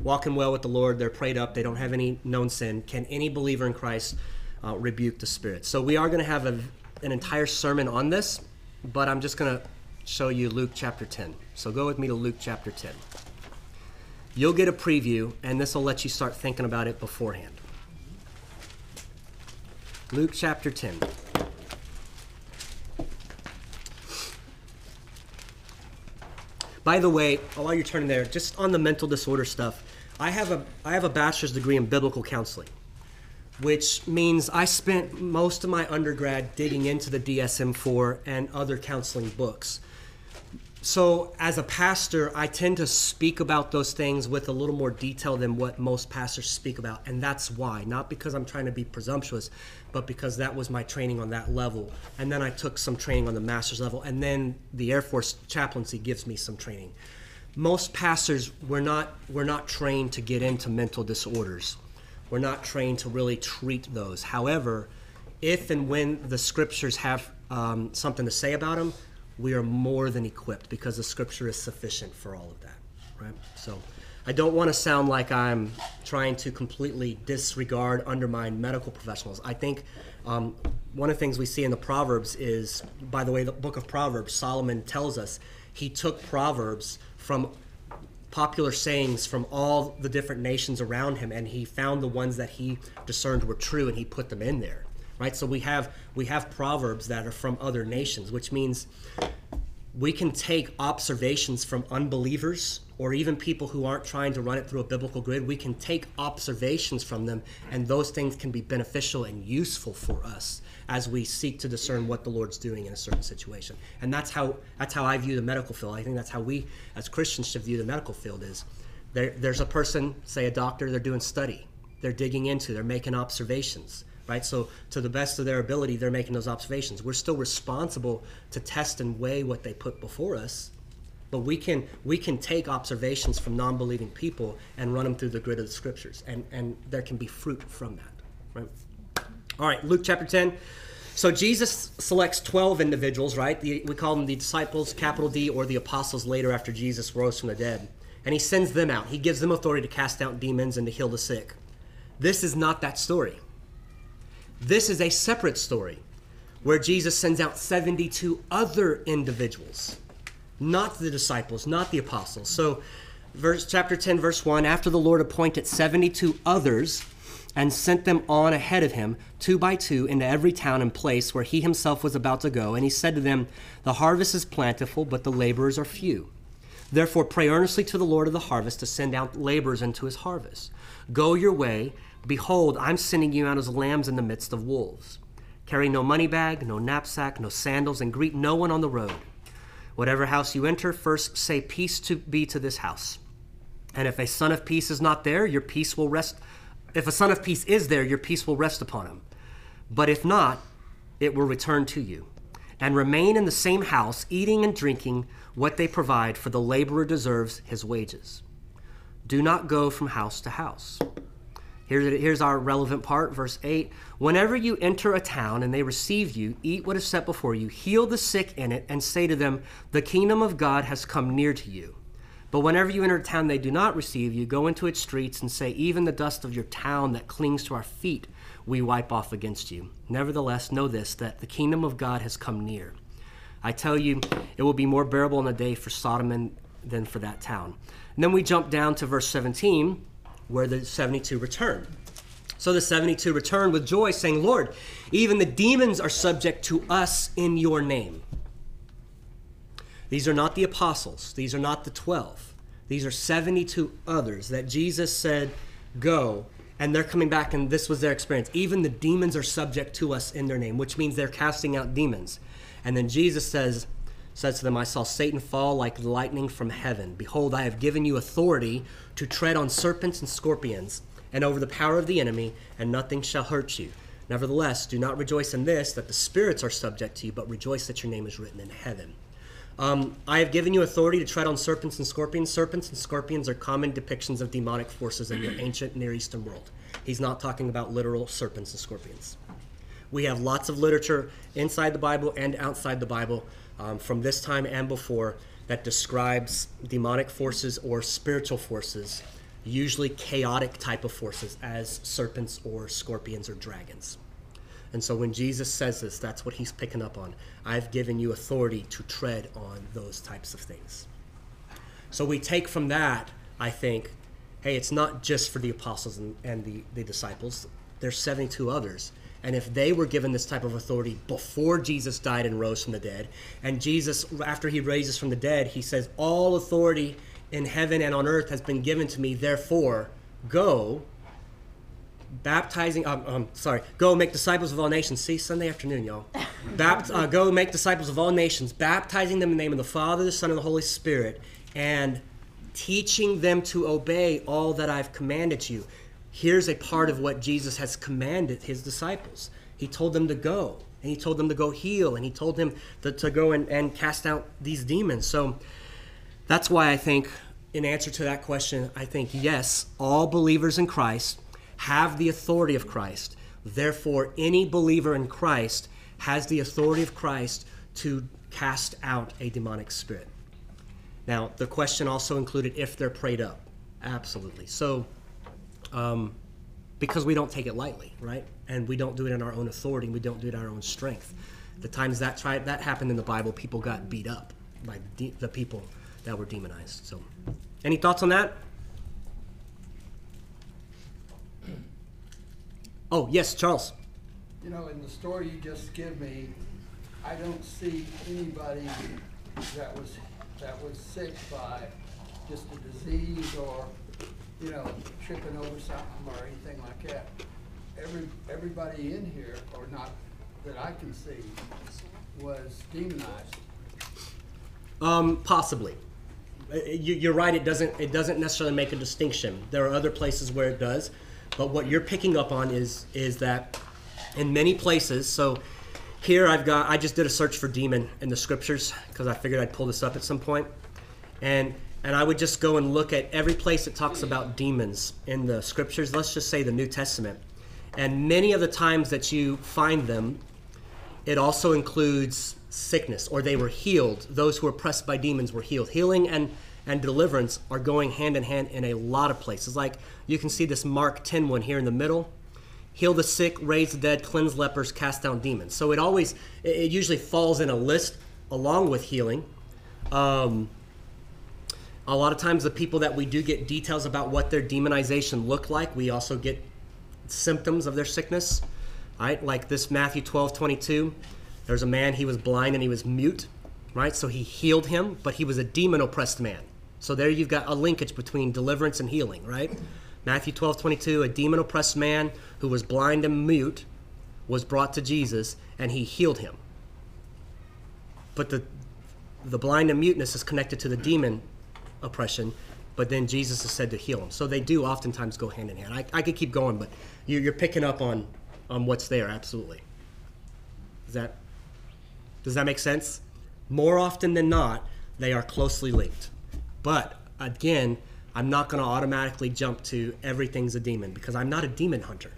walking well with the Lord, they're prayed up, they don't have any known sin, can any believer in Christ uh, rebuke the spirit? So we are going to have a, an entire sermon on this, but I'm just going to show you Luke chapter ten. So go with me to Luke chapter ten. You'll get a preview, and this will let you start thinking about it beforehand. Luke chapter ten. By the way, while you're turning there, just on the mental disorder stuff, I have a I have a bachelor's degree in biblical counseling, which means I spent most of my undergrad digging into the D S M four and other counseling books. So as a pastor, I tend to speak about those things with a little more detail than what most pastors speak about, and that's why. Not because I'm trying to be presumptuous, but because that was my training on that level. And then I took some training on the master's level, and then the Air Force chaplaincy gives me some training. Most pastors, we're not, we're not trained to get into mental disorders. We're not trained to really treat those. However, if and when the scriptures have um, something to say about them, we are more than equipped because the scripture is sufficient for all of that, right? So I don't want to sound like I'm trying to completely disregard, undermine medical professionals. I think um, one of the things we see in the Proverbs is, by the way, the book of Proverbs, Solomon tells us he took Proverbs from popular sayings from all the different nations around him, and he found the ones that he discerned were true, and he put them in there, right? So we have we have Proverbs that are from other nations, which means we can take observations from unbelievers or even people who aren't trying to run it through a biblical grid. We can take observations from them, and those things can be beneficial and useful for us as we seek to discern what the Lord's doing in a certain situation. And that's how that's how I view the medical field. I think that's how we as Christians should view the medical field is. There, there's a person, say a doctor, they're doing study. They're digging into, they're making observations. Right? So to the best of their ability, they're making those observations. We're still responsible to test and weigh what they put before us, but we can we can take observations from non-believing people and run them through the grid of the scriptures, and, and there can be fruit from that. Right? All right, Luke chapter ten. So Jesus selects twelve individuals, right? The, we call them the disciples, capital D, or the apostles later after Jesus rose from the dead. And he sends them out. He gives them authority to cast out demons and to heal the sick. This is not that story. This is a separate story where Jesus sends out seventy-two other individuals, not the disciples, not the apostles. So verse, chapter ten, verse one, after the Lord appointed seventy-two others and sent them on ahead of him, two by two, into every town and place where he himself was about to go. And he said to them, the harvest is plentiful, but the laborers are few. Therefore, pray earnestly to the Lord of the harvest to send out laborers into his harvest. Go your way. Behold, I'm sending you out as lambs in the midst of wolves. Carry no money bag, no knapsack, no sandals, and greet no one on the road. Whatever house you enter, first say peace to be to this house. And if a son of peace is not there, your peace will rest. If a son of peace is there, your peace will rest upon him. But if not, it will return to you. And remain in the same house, eating and drinking what they provide, for the laborer deserves his wages. Do not go from house to house. Here's our relevant part, verse eight. Whenever you enter a town and they receive you, eat what is set before you, heal the sick in it, and say to them, the kingdom of God has come near to you. But whenever you enter a town they do not receive you, go into its streets and say, even the dust of your town that clings to our feet we wipe off against you. Nevertheless, know this, that the kingdom of God has come near. I tell you, it will be more bearable in a day for Sodom than for that town. And then we jump down to verse seventeen, where the seventy-two return. So the seventy-two return with joy, saying, Lord, even the demons are subject to us in your name. These are not the apostles. These are not the twelve. These are seventy-two others that Jesus said, go, and they're coming back, and this was their experience. Even the demons are subject to us in their name, which means they're casting out demons. And then Jesus says, says to them, I saw Satan fall like lightning from heaven. Behold, I have given you authority to tread on serpents and scorpions and over the power of the enemy, and nothing shall hurt you. Nevertheless, do not rejoice in this, that the spirits are subject to you, but rejoice that your name is written in heaven. Um, I have given you authority to tread on serpents and scorpions. Serpents and scorpions are common depictions of demonic forces in the ancient Near Eastern world. He's not talking about literal serpents and scorpions. We have lots of literature inside the Bible and outside the Bible Um, from this time and before that describes demonic forces or spiritual forces, usually chaotic type of forces, as serpents or scorpions or dragons. And so when Jesus says this, that's what he's picking up on. I've given you authority to tread on those types of things. So we take from that, I think, hey, it's not just for the apostles and, and the, the disciples. There's seventy-two others. And if they were given this type of authority before Jesus died and rose from the dead, and Jesus, after he raises from the dead, he says, all authority in heaven and on earth has been given to me, therefore go baptizing, um, um, sorry, go make disciples of all nations. See, Sunday afternoon, y'all. Bapt, uh, go make disciples of all nations, baptizing them in the name of the Father, the Son, and the Holy Spirit, and teaching them to obey all that I've commanded you. Here's a part of what Jesus has commanded his disciples. He told them to go, and he told them to go heal, and he told them to, to go and, and cast out these demons. So that's why I think, in answer to that question, I think, yes, all believers in Christ have the authority of Christ, Therefore, any believer in Christ has the authority of Christ to cast out a demonic spirit. Now, the question also included if they're prayed up. Absolutely. So, um, because we don't take it lightly, right? And we don't do it in our own authority. We don't do it in our own strength. The times that tried, that happened in the Bible, people got beat up by de- the people that were demonized. So, any thoughts on that? Oh, yes, Charles. You know, in the story you just give me, I don't see anybody that was that was sick by just a disease or, you know, tripping over something or anything like that. Every everybody in here, or not that I can see, was demonized. Um, possibly. You, you're right. It doesn't. It doesn't necessarily make a distinction. There are other places where it does. But what you're picking up on is is that in many places, so here I've got, I just did a search for demon in the scriptures because I figured I'd pull this up at some point. And and I would just go and look at every place that talks about demons in the scriptures. Let's just say the New Testament. And many of the times that you find them, it also includes sickness, or they were healed. Those who were oppressed by demons were healed. Healing and and deliverance are going hand in hand in a lot of places. Like you can see this Mark ten one here in the middle. Heal the sick, raise the dead, cleanse lepers, cast down demons. So it always, it usually falls in a list along with healing. Um, a lot of times the people that we do get details about what their demonization looked like, we also get symptoms of their sickness. All right, like this Matthew twelve twenty-two. There's a man, he was blind and he was mute, right? So he healed him, but he was a demon-oppressed man. So there you've got a linkage between deliverance and healing, right? Matthew twelve twenty-two, a demon-oppressed man who was blind and mute was brought to Jesus, and he healed him. But the the blind and muteness is connected to the demon oppression, but then Jesus is said to heal him. So they do oftentimes go hand in hand. I, I could keep going, but you, you're picking up on, on what's there, absolutely. Does that, does that make sense? More often than not, they are closely linked. But again, I'm not going to automatically jump to everything's a demon because I'm not a demon hunter,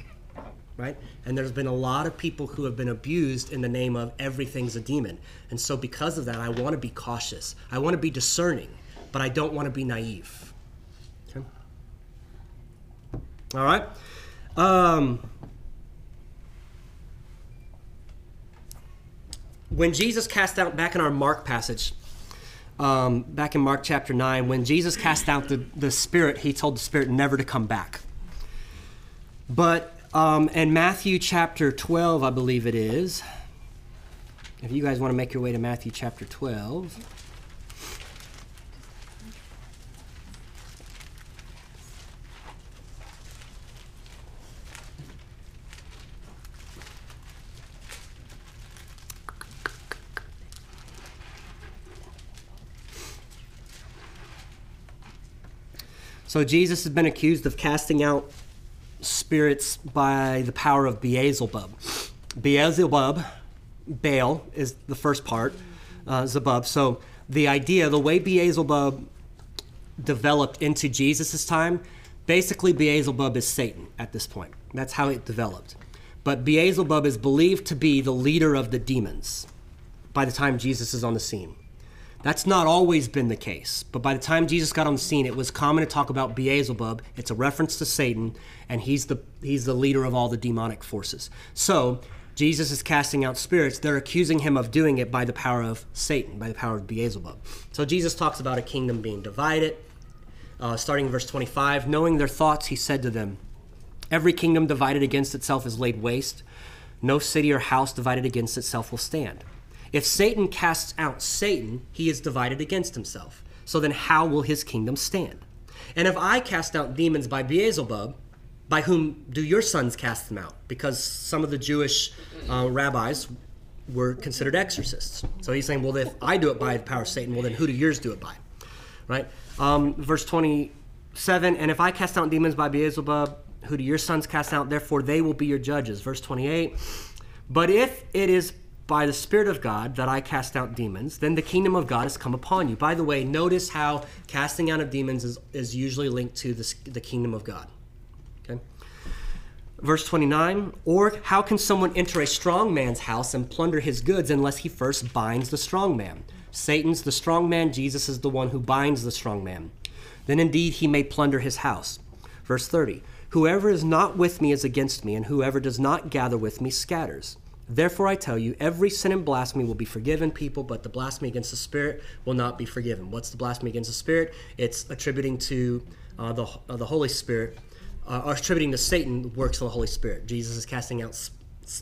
right? And there's been a lot of people who have been abused in the name of everything's a demon. And so because of that, I want to be cautious. I want to be discerning, but I don't want to be naive. Okay? All right. Um, When Jesus cast out, back in our Mark passage, um, back in Mark chapter nine, when Jesus cast out the, the spirit, he told the spirit never to come back. But um, in Matthew chapter twelve, I believe it is, if you guys want to make your way to Matthew chapter twelve, so Jesus has been accused of casting out spirits by the power of Beelzebub. Beelzebub, Baal is the first part, uh, Zebub. So the idea, the way Beelzebub developed into Jesus' time, basically Beelzebub is Satan at this point. That's how it developed. But Beelzebub is believed to be the leader of the demons by the time Jesus is on the scene. That's not always been the case, but by the time Jesus got on the scene, it was common to talk about Beelzebub. It's a reference to Satan, and he's the he's the leader of all the demonic forces. So Jesus is casting out spirits. They're accusing him of doing it by the power of Satan, by the power of Beelzebub. So Jesus talks about a kingdom being divided, uh, starting in verse twenty-five. Knowing their thoughts, he said to them, "Every kingdom divided against itself is laid waste. No city or house divided against itself will stand." If Satan casts out Satan, he is divided against himself. So then how will his kingdom stand? And if I cast out demons by Beelzebub, by whom do your sons cast them out? Because some of the Jewish uh, rabbis were considered exorcists. So he's saying, well, if I do it by the power of Satan, well, then who do yours do it by? Right? Um, verse twenty-seven, and if I cast out demons by Beelzebub, who do your sons cast out? Therefore, they will be your judges. Verse twenty-eight, but if it is by the Spirit of God that I cast out demons, then the kingdom of God has come upon you. By the way, notice how casting out of demons is, is usually linked to the, the kingdom of God. Okay. Verse twenty-nine, or how can someone enter a strong man's house and plunder his goods unless he first binds the strong man? Satan's the strong man. Jesus is the one who binds the strong man. Then indeed he may plunder his house. Verse thirty, whoever is not with me is against me, and whoever does not gather with me scatters. Therefore I tell you, every sin and blasphemy will be forgiven people, but the blasphemy against the Spirit will not be forgiven. What's the blasphemy against the Spirit? It's attributing to uh, the, uh, the Holy Spirit. Uh, are attributing to Satan the works of the Holy Spirit. Jesus is casting out sp-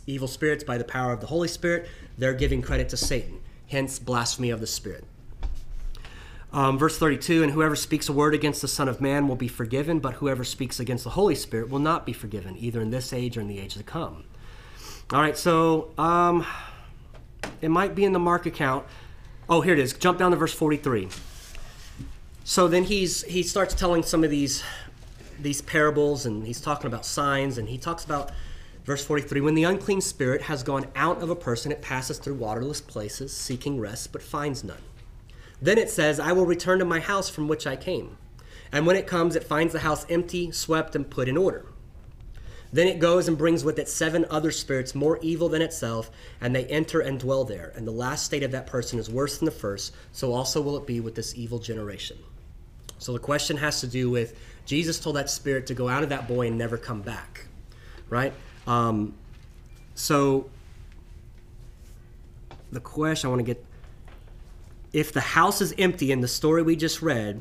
evil spirits by the power of the Holy Spirit. They're giving credit to Satan, hence blasphemy of the Spirit. Um, verse thirty-two, and whoever speaks a word against the Son of Man will be forgiven, but whoever speaks against the Holy Spirit will not be forgiven, either in this age or in the age to come. All right, so um, it might be in the Mark account. Oh, here it is. Jump down to verse forty-three. So then he's he starts telling some of these... these parables, and he's talking about signs, and he talks about verse forty-three, when the unclean spirit has gone out of a person, it passes through waterless places, seeking rest, but finds none. Then it says, I will return to my house from which I came. And when it comes, it finds the house empty, swept, and put in order. Then it goes and brings with it seven other spirits more evil than itself, and they enter and dwell there. And the last state of that person is worse than the first, so also will it be with this evil generation. So the question has to do with, Jesus told that spirit to go out of that boy and never come back, right? Um, so the question I want to get, if the house is empty in the story we just read,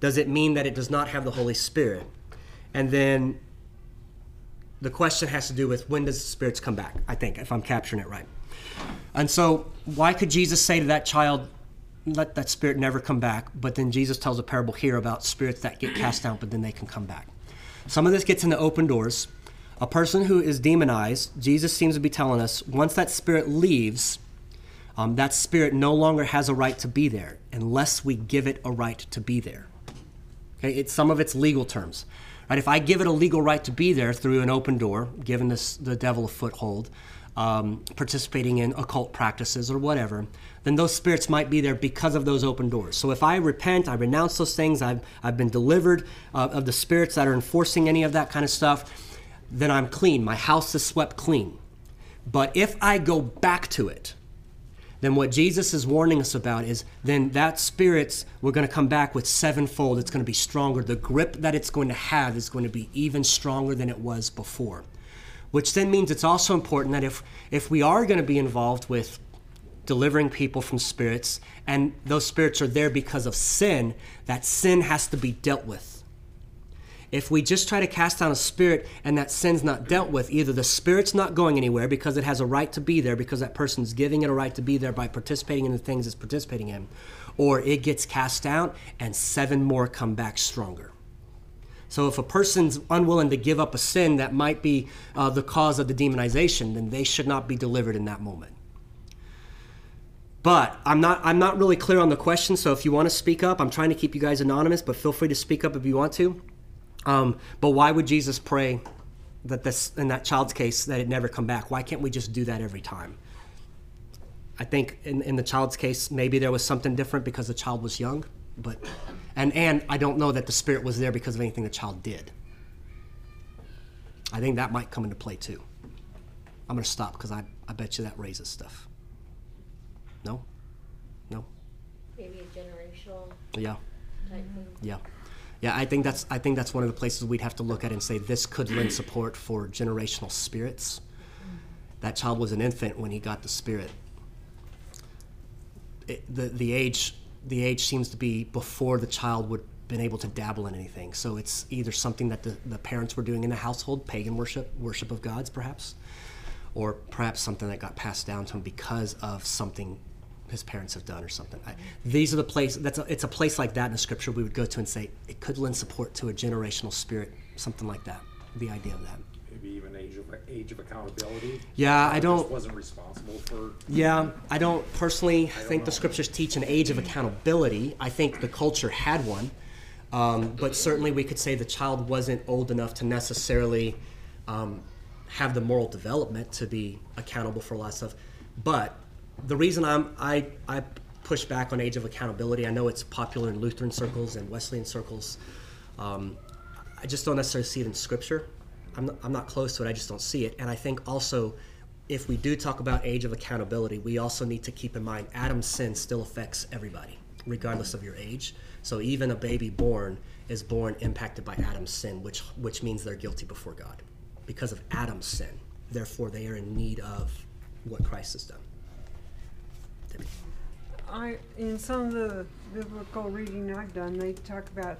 does it mean that it does not have the Holy Spirit? And then the question has to do with, when does the spirits come back, I think, if I'm capturing it right. And so why could Jesus say to that child, let that spirit never come back, but then Jesus tells a parable here about spirits that get cast out, but then they can come back? Some of this gets into open doors. A person who is demonized, Jesus seems to be telling us, once that spirit leaves, um, that spirit no longer has a right to be there unless we give it a right to be there. Okay, it's some of its legal terms. Right? If I give it a legal right to be there through an open door, giving this, the devil a foothold, Um, participating in occult practices or whatever, then those spirits might be there because of those open doors. So if I repent, I renounce those things, I've, I've been delivered uh, of the spirits that are enforcing any of that kind of stuff, then I'm clean. My house is swept clean. But if I go back to it, then what Jesus is warning us about is then that spirit's, we're going to come back with sevenfold. It's going to be stronger. The grip that it's going to have is going to be even stronger than it was before. Which then means it's also important that if, if we are going to be involved with delivering people from spirits, and those spirits are there because of sin, that sin has to be dealt with. If we just try to cast down a spirit and that sin's not dealt with, either the spirit's not going anywhere because it has a right to be there, because that person's giving it a right to be there by participating in the things it's participating in, or it gets cast out and seven more come back stronger. So if a person's unwilling to give up a sin that might be uh, the cause of the demonization, then they should not be delivered in that moment. But I'm not I'm not really clear on the question, so if you want to speak up, I'm trying to keep you guys anonymous, but feel free to speak up if you want to. Um, but why would Jesus pray that this, in that child's case, that it never come back? Why can't we just do that every time? I think in, in the child's case, maybe there was something different because the child was young, but... And and I don't know that the spirit was there because of anything the child did. I think that might come into play too. I'm going to stop because I, I bet you that raises stuff. No? No? Maybe a generational yeah. type thing. Yeah. Yeah, I think that's I think that's one of the places we'd have to look at and say this could lend support for generational spirits. That child was an infant when he got the spirit. It, the the age... The age seems to be before the child would have been able to dabble in anything. So it's either something that the, the parents were doing in the household, pagan worship, worship of gods perhaps, or perhaps something that got passed down to him because of something his parents have done or something. I, these are the place, that's a, it's a place like that in the scripture we would go to and say, it could lend support to a generational spirit, something like that, the idea of that. Maybe even age of age of accountability. Yeah, I don't. Just wasn't responsible for. Yeah, I don't personally I don't think know. The scriptures teach an age of accountability. I think the culture had one, um, but certainly we could say the child wasn't old enough to necessarily um, have the moral development to be accountable for a lot of stuff. But the reason I'm I I push back on age of accountability. I know it's popular in Lutheran circles and Wesleyan circles. Um, I just don't necessarily see it in scripture. I'm not, I'm not close to it, I just don't see it. And I think also, if we do talk about age of accountability, we also need to keep in mind Adam's sin still affects everybody, regardless of your age. So even a baby born is born impacted by Adam's sin, which which means they're guilty before God because of Adam's sin. Therefore, they are in need of what Christ has done. I, in some of the biblical reading I've done, they talk about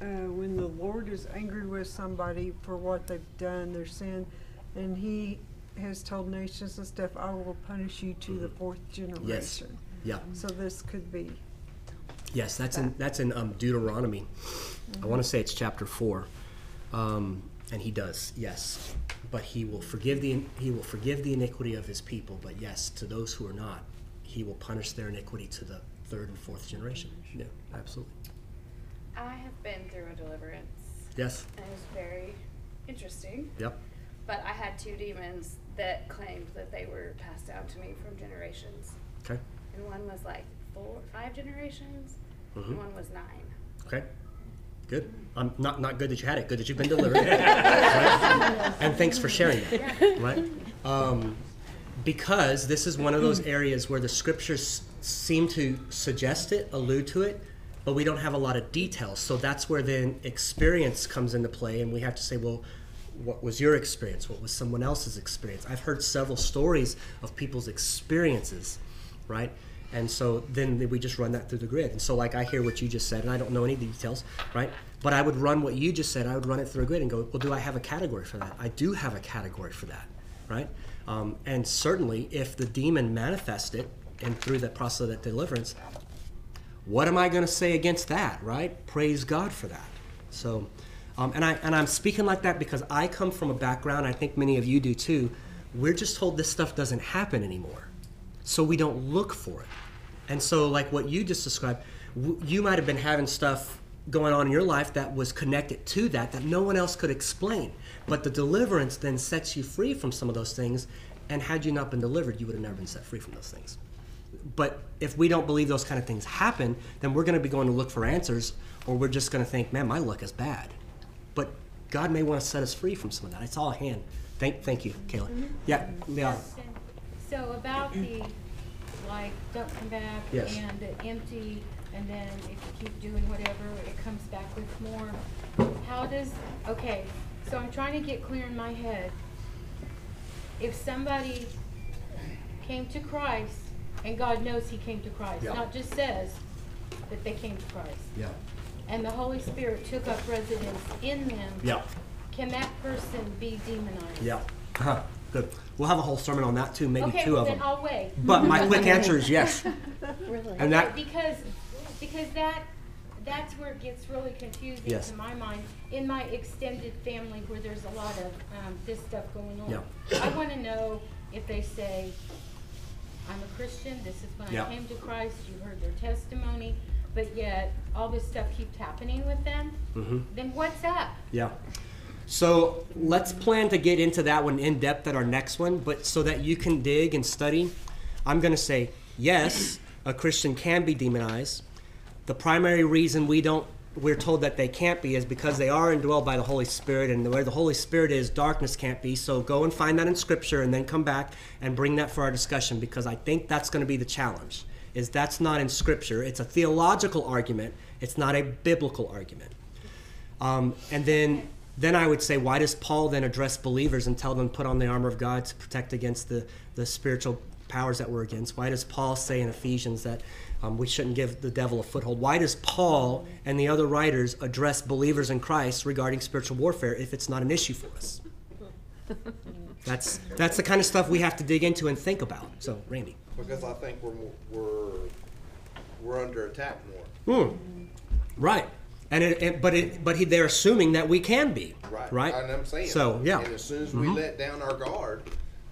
uh, when the Lord is angry with somebody for what they've done, their sin, and he has told nations and stuff, I will punish you to mm-hmm. the fourth generation. Yes. Yeah. So this could be. Yes, that's that. in that's in um, Deuteronomy. Mm-hmm. I want to say it's chapter four, um, and he does. Yes, but he will forgive the he will forgive the iniquity of his people. But yes, to those who are not, he will punish their iniquity to the third and fourth generation. Yeah, absolutely. I have been through a deliverance. Yes. And it was very interesting. Yep. But I had two demons that claimed that they were passed down to me from generations. Okay. And one was like four, five generations, mm-hmm. and one was nine. Okay. Good. Mm-hmm. I'm not not good that you had it. Good that you've been delivered. Right? And thanks for sharing that. Yeah. Right. Um, because this is one of those areas where the scriptures seem to suggest it, allude to it, but we don't have a lot of details. So that's where then experience comes into play, and we have to say, well, what was your experience? What was someone else's experience? I've heard several stories of people's experiences, right? And so then we just run that through the grid. And so like I hear what you just said, and I don't know any details, right? But I would run what you just said. I would run it through a grid and go, well, do I have a category for that? I do have a category for that, right? Um, and certainly if the demon manifested and through that process of that deliverance, what am I going to say against that, right? Praise God for that. So... Um, and, I, and I'm speaking like that because I come from a background, I think many of you do too, we're just told this stuff doesn't happen anymore. So we don't look for it. And so like what you just described, w- you might have been having stuff going on in your life that was connected to that, that no one else could explain. But the deliverance then sets you free from some of those things. And had you not been delivered, you would have never been set free from those things. But if we don't believe those kind of things happen, then we're going to be going to look for answers, or we're just going to think, man, my luck is bad. But God may want to set us free from some of that. It's all a hand. Thank, thank you, Kayla. Mm-hmm. Yeah, yeah. So about the like, don't come back yes. and the empty, and then if you keep doing whatever, it comes back with more. How does? Okay, so I'm trying to get clear in my head. If somebody came to Christ, and God knows he came to Christ, yeah. not just says that they came to Christ. Yeah. And the Holy Spirit took up residence in them, yeah. can that person be demonized? Yeah, uh-huh. Good. We'll have a whole sermon on that too, maybe okay, two well of them. Okay, then I'll wait. But my quick answer is yes. Really? And that, because because that that's where it gets really confusing yes. to my mind, in my extended family where there's a lot of um, this stuff going on. Yeah. I want to know if they say, I'm a Christian, this is when yeah. I came to Christ, you heard their testimony, but yet all this stuff keeps happening with them, mm-hmm. then what's up? Yeah. So let's plan to get into that one in depth at our next one, but so that you can dig and study, I'm going to say, yes, a Christian can be demonized. The primary reason we don't, we're told that they can't be is because they are indwelled by the Holy Spirit, and where the Holy Spirit is, darkness can't be. So go and find that in Scripture and then come back and bring that for our discussion, because I think that's going to be the challenge. Is that's not in Scripture. It's a theological argument. It's not a biblical argument. Um, and then then I would say, why does Paul then address believers and tell them put on the armor of God to protect against the, the spiritual powers that we're against? Why does Paul say in Ephesians that um, we shouldn't give the devil a foothold? Why does Paul and the other writers address believers in Christ regarding spiritual warfare if it's not an issue for us? That's, that's the kind of stuff we have to dig into and think about. So, Randy. Because I think we're we're we're under attack more. Mm. Right, and it, it but it but he, they're assuming that we can be right. Right, and I'm saying so. Yeah. And as soon as we mm-hmm. let down our guard,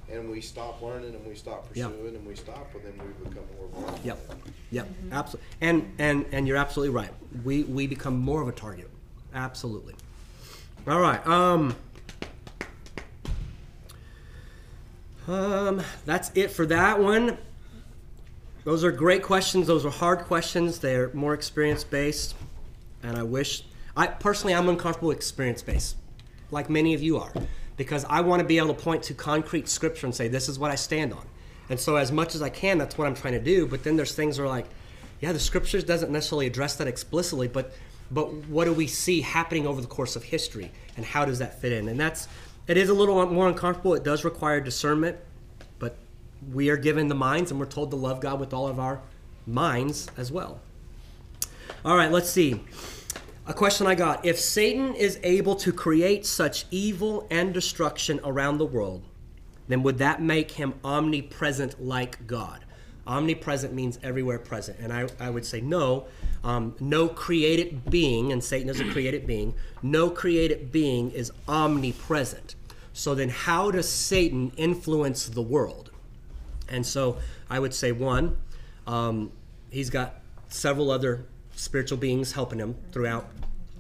and we stop learning, and we stop pursuing, yep. and we stop, well, then we become more vulnerable. Yep, yep, mm-hmm. absolutely. And and and you're absolutely right. We we become more of a target. Absolutely. All right. Um. Um. That's it for that one. Those are great questions. Those are hard questions. They're more experience-based, and I wish... I personally, I'm uncomfortable with experience-based, like many of you are. because I want to be able to point to concrete scripture and say, this is what I stand on. And so as much as I can, that's what I'm trying to do. But then there's things where like, yeah, the scriptures doesn't necessarily address that explicitly, but but what do we see happening over the course of history, and how does that fit in? And that's, it is a little more uncomfortable. It does require discernment, but we are given the minds, and we're told to love God with all of our minds as well. All right, let's see. A question I got. If Satan is able to create such evil and destruction around the world, then would that make him omnipresent like God? Omnipresent means everywhere present. And I, I would say no. Um, no created being, and Satan is a created being, no created being is omnipresent. So then how does Satan influence the world? And so I would say, one, um, he's got several other spiritual beings helping him throughout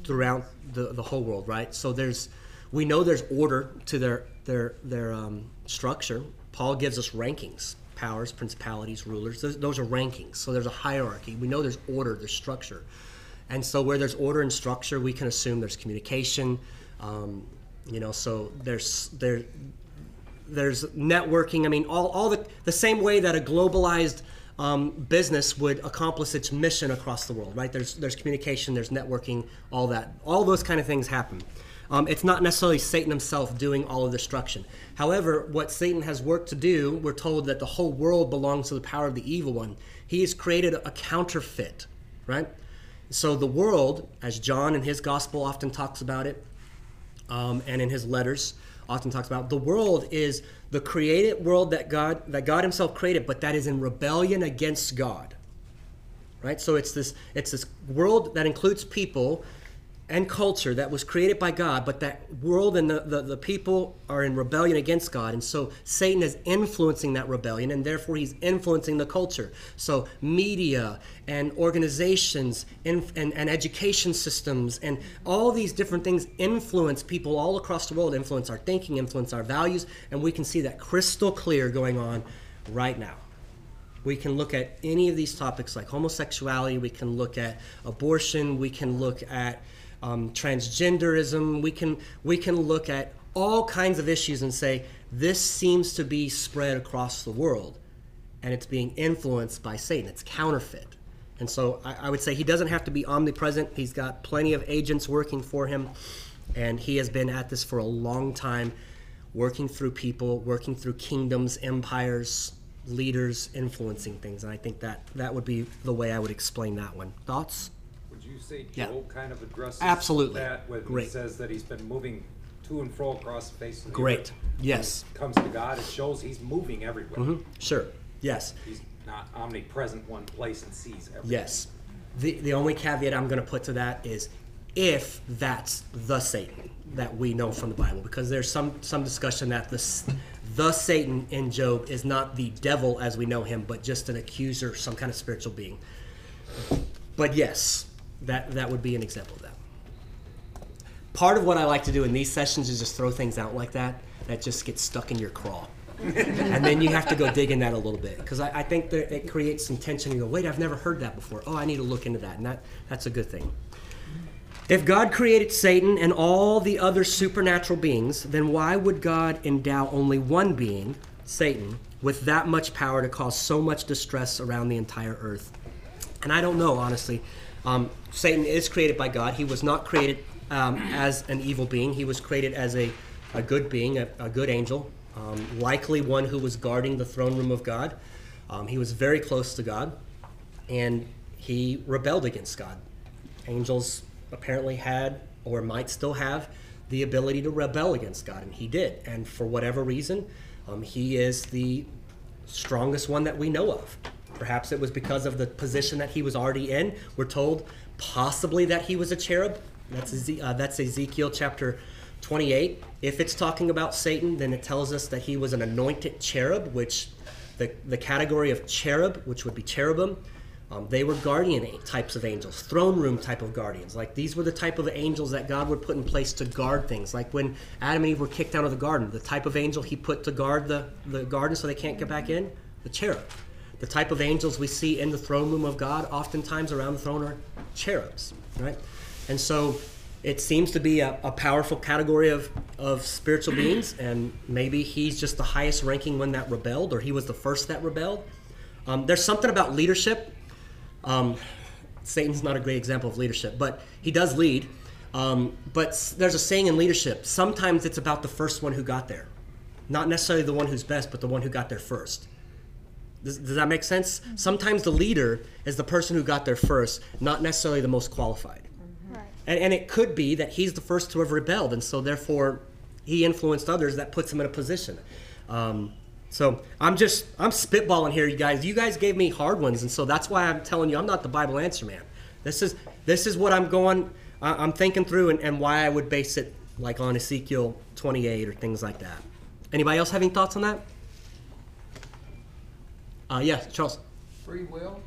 throughout the, the whole world, right? So there's, we know there's order to their their their um, structure. Paul gives us rankings: powers, principalities, rulers. Those, those are rankings. So there's a hierarchy. We know there's order, there's structure, and so where there's order and structure, we can assume there's communication. Um, you know, so there's there there's networking. I mean, all all the the same way that a globalized Um, business would accomplish its mission across the world, right? There's there's communication, there's networking, all that. All those kind of things happen. Um, it's not necessarily Satan himself doing all of the destruction. However, what Satan has worked to do, we're told that the whole world belongs to the power of the evil one. He has created a counterfeit, right? So the world, as John in his gospel often talks about it, um, and in his letters, often talks about, the world is the created world that God that God himself created, but that is in rebellion against God, right? So it's this it's this world that includes people and culture that was created by God, but that world and the, the, the people are in rebellion against God. And so Satan is influencing that rebellion, and therefore he's influencing the culture. So media and organizations and, and, and education systems and all these different things influence people all across the world, influence our thinking, influence our values, and we can see that crystal clear going on right now. We can look at any of these topics like homosexuality, we can look at abortion, we can look at Um, transgenderism, we can we can look at all kinds of issues and say this seems to be spread across the world, and it's being influenced by Satan. It's counterfeit. And so I, I would say he doesn't have to be omnipresent. He's got plenty of agents working for him, and he has been at this for a long time, working through people, working through kingdoms, empires, leaders, influencing things. And I think that that would be the way I would explain that one. Thoughts? You say Job yeah. kind of addresses Absolutely. that when Great. he says that he's been moving to and fro across the face of the Great. earth. Yes. When it comes to God, it shows he's moving everywhere. Mm-hmm. Sure. Yes. He's not omnipresent one place and sees everything. Yes. The, the only caveat I'm going to put to that is if that's the Satan that we know from the Bible, because there's some, some discussion that the, the Satan in Job is not the devil as we know him, but just an accuser, some kind of spiritual being. But yes. That that would be an example of that. Part of what I like to do in these sessions is just throw things out like that that just gets stuck in your craw. And then you have to go dig in that a little bit, because I, I think that it creates some tension. You go, wait, I've never heard that before. Oh, I need to look into that, and that, that's a good thing. If God created Satan and all the other supernatural beings, then why would God endow only one being, Satan, with that much power to cause so much distress around the entire earth? And I don't know, honestly. Um, Satan is created by God. He was not created um, as an evil being. He was created as a, a good being, a, a good angel, um, likely one who was guarding the throne room of God. Um, he was very close to God, and he rebelled against God. Angels apparently had, or might still have, the ability to rebel against God, and he did. And for whatever reason, um, he is the strongest one that we know of. Perhaps it was because of the position that he was already in. We're told possibly that he was a cherub. That's, Eze- uh, that's Ezekiel chapter twenty-eight. If it's talking about Satan, then it tells us that he was an anointed cherub, which the, the category of cherub, which would be cherubim, um, they were guardian types of angels, throne room type of guardians. Like these were the type of angels that God would put in place to guard things. Like when Adam and Eve were kicked out of the garden, the type of angel he put to guard the, the garden so they can't get back in, the cherub. The type of angels we see in the throne room of God, oftentimes around the throne, are cherubs, right? And so it seems to be a, a powerful category of, of spiritual beings, and maybe he's just the highest ranking one that rebelled, or he was the first that rebelled. Um, there's something about leadership. Um, Satan's not a great example of leadership, but he does lead. Um, but there's a saying in leadership, sometimes it's about the first one who got there. Not necessarily the one who's best, but the one who got there first. Does, does that make sense? Mm-hmm. Sometimes the leader is the person who got there first, not necessarily the most qualified. Mm-hmm. Right. And, and it could be that he's the first to have rebelled, and so therefore he influenced others. That puts him in a position. Um, so I'm just, I'm spitballing here, you guys. You guys gave me hard ones, and so that's why I'm telling you I'm not the Bible answer man. This is, this is what I'm going, I, I'm thinking through, and, and why I would base it like on Ezekiel twenty-eight or things like that. Anybody else having thoughts on that? Uh, yes, Charles. Free will.